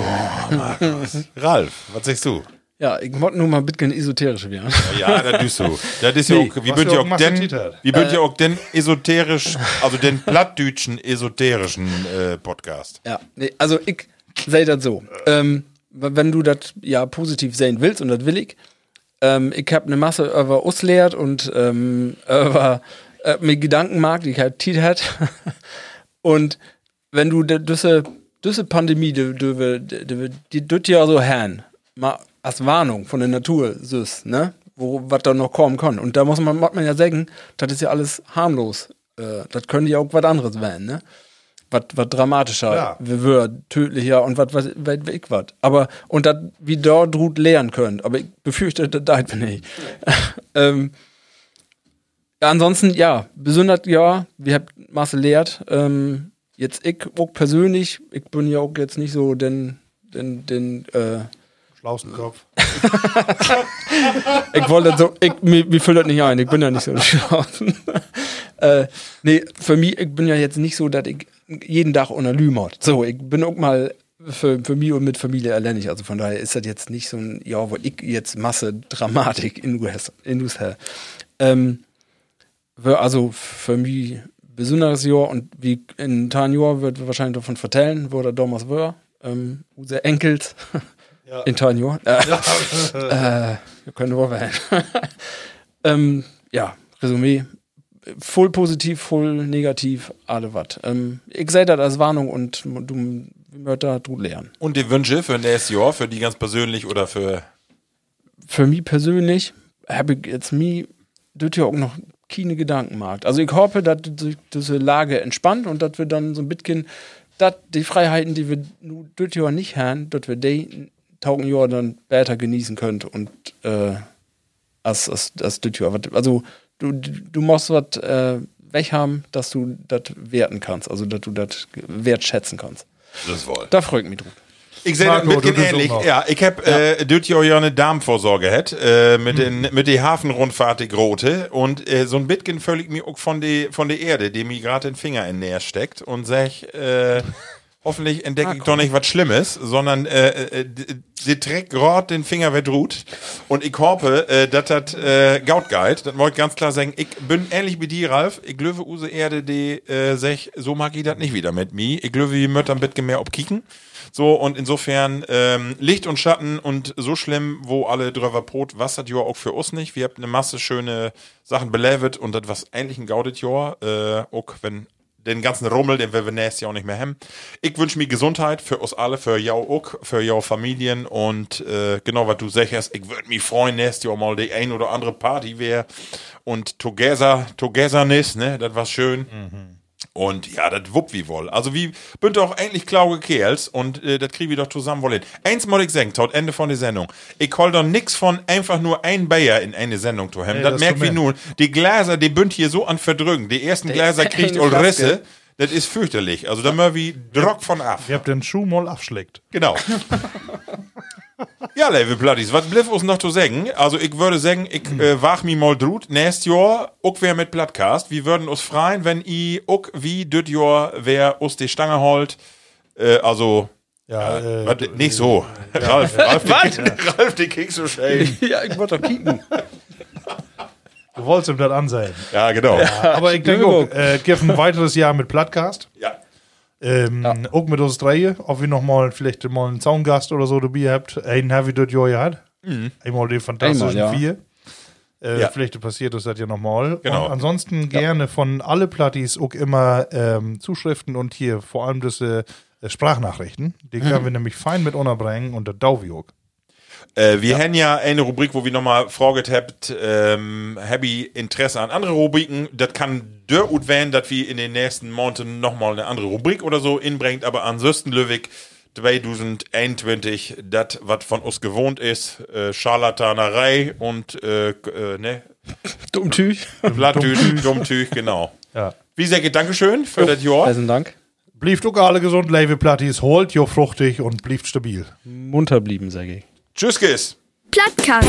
Markus. Ralf, was sagst du? Ja, ich wollte nur mal bisschen esoterisch werden. Ja, ja, das ist so. Das ist nee, ja auch, wie bünd ja auch, auch den, wie bünd äh, ja auch den esoterisch, also den plattdütschen esoterischen äh, Podcast. Ja, nee, also ich sehe das so. Ähm, wenn du das ja positiv sehen willst, und das will ich, ähm, ich habe eine Masse über uns lehrt und ähm, über äh, mir Gedanken mag, die ich halt tiet hat. Und wenn du diese diese Pandemie, die die tut ja so Herrn, mal als Warnung von der Natur, süß, ne, wo was da noch kommen kann. Und da muss man, muss man ja sagen, das ist ja alles harmlos. Äh, das könnte ja auch was anderes werden, ne, was was dramatischer, ja. wird, tödlicher und was was ich was. Aber und das wie dort drut lernen könnt. Aber ich befürchte, das bin ich. ähm, ja, ansonsten ja, besonders ja, wir haben Masse lehrt. Ähm, Jetzt ich auch persönlich, ich bin ja auch jetzt nicht so den, den, den, äh... schlausten Kopf. Ich wollte so, ich, mir, mir füllt das nicht ein, ich bin ja nicht so schlausten. äh, nee, für mich, ich bin ja jetzt nicht so, dass ich jeden Tag unter Lümert. So, ich bin auch mal für, für mich und mit Familie alleinig, also von daher ist das jetzt nicht so ein, ja, wo ich jetzt Masse Dramatik in U S, in U S her. Ähm, also für mich, besonderes Jahr und wie in Tanjor wird wir wahrscheinlich davon vertellen, wo der Thomas war, ähm, unser Enkels ja. in Tanjor. Äh, ja. äh, wir können wohl werden. ähm, ja, Resümee, voll positiv, voll negativ, alle was. Ähm, ich sehe das als Warnung und du Mörder du lernen. Und die Wünsche für nächstes Jahr, für die ganz persönlich oder für? Für mich persönlich habe ich jetzt mir das ja auch noch keine Gedankenmarkt. Also ich hoffe, dass sich diese Lage entspannt und dass wir dann so ein bisschen, dass die Freiheiten, die wir nun durch Jahr nicht haben, dass wir die taugen Jahr dann besser genießen könnt und äh, als, als, als durch Jahr. Also du, du musst was äh, weg haben, dass du das werten kannst, also dass du das wertschätzen kannst. Das wohl. Da freue ich mich drüber. Ich sehe das mit ähnlich. Ja, ich hab äh, dort ja auch eine Darmvorsorge hätt, äh, mit den mit die Hafenrundfahrt die Grote und äh, so ein bisschen völlig mir auch von die von der Erde, die mir gerade den Finger in näher steckt und sag äh, hoffentlich entdecke ah, ich doch nicht was Schlimmes, sondern äh, äh, sie trägt gerade den Finger verdrut und ich hoffe, äh, dass das äh, Gaut geilt. Das wollte ich ganz klar sagen. Ich bin ähnlich wie dir, Ralf. Ich löwe use Erde, die äh, sag so mag ich das nicht wieder mit mir. Ich löwe wie Mütter ein bisschen mehr obkicken. So, und insofern ähm, Licht und Schatten und so schlimm, wo alle drüber Brot, was hat Jor auch für uns nicht. Wir habt eine Masse schöne Sachen belevet und das was eigentlich ein Gaudet Jor, äh, auch wenn den ganzen Rummel, den wir nächstes Jahr auch nicht mehr haben. Ich wünsche mir Gesundheit für uns alle, für Jau auch, für Jau Familien und äh, genau, was du sagst, ich würde mich freuen, nächstes Jahr mal die ein oder andere Party wäre und together, togetherness, ne, das war schön. Mhm. Und ja, das wupp wie wohl. Also wie bünd auch endlich klaue Kerls und äh, das kriegen wir doch zusammen wohl hin. Eins muss ich sagen, tot Ende von der Sendung. Ich hol doch nix von einfach nur ein Bayer in eine Sendung zu haben. Nee, das merkt wie nun. Die Gläser, die bünd hier so an verdrücken. Die ersten die Gläser kriegt all Risse. Das ist fürchterlich. Also da mögen wir Drock von ab. Ihr habt den Schuh mal abschlägt. Genau. Ja, liebe Plattis, was bliff uns noch zu sagen? Also, ich würde sagen, ich äh, wach mi mal drut. Nächstes Jahr, auch wer mit Plattcast. Wir würden uns freuen, wenn i auch wie düt Jahr, wer uns die Stange holt. Äh, also, ja, äh, wat, äh, nicht so. Äh, Ralf, ja. Ralf, Ralf, die, ja. Ralf, die Keks so schön. Ja, ich wollte doch kicken. Du wolltest ihm das ansehen. Ja, genau. Ja, aber ich denke auch, äh, gibt ein weiteres Jahr mit Plattcast. Ja. Ähm, ja. Auch mit uns drei, ob wir nochmal vielleicht mal einen Zaungast oder so dabei habt. Einen habe ich dort ja gehabt. Mhm. Einmal die fantastischen Einmal, ja. vier. Äh, ja. Vielleicht passiert das ja nochmal. Genau. Und ansonsten gerne ja. von alle Plattis auch immer ähm, Zuschriften und hier vor allem diese äh, Sprachnachrichten. Die mhm. können wir nämlich fein mit unterbringen und der Dauviog. Äh, wir ja. haben ja eine Rubrik, wo wir nochmal fraget habt, ähm, hab ich Interesse an andere Rubriken. Das kann dör gut werden, dass wir in den nächsten Monaten nochmal eine andere Rubrik oder so inbringt. Aber ansonsten, Löwig, zweitausendeinundzwanzig, das, was von uns gewohnt ist, äh, Scharlatanerei und, äh, äh ne? Dummtüch. Plattüch, Dummtüch, genau. Ja. Wie sehr geht, Dankeschön für oh, das Jahr. Herzlichen Dank. Blieft du alle gesund, Lewe Plattis, holt jo fruchtig und blieft stabil. Munter blieben, sag ich. Tschüss, Kiss. Plattcast.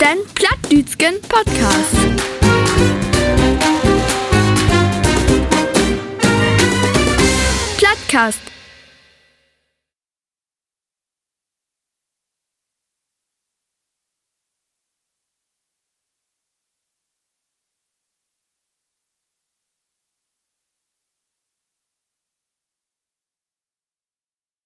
Den Plattdütschen Podcast. Plattcast.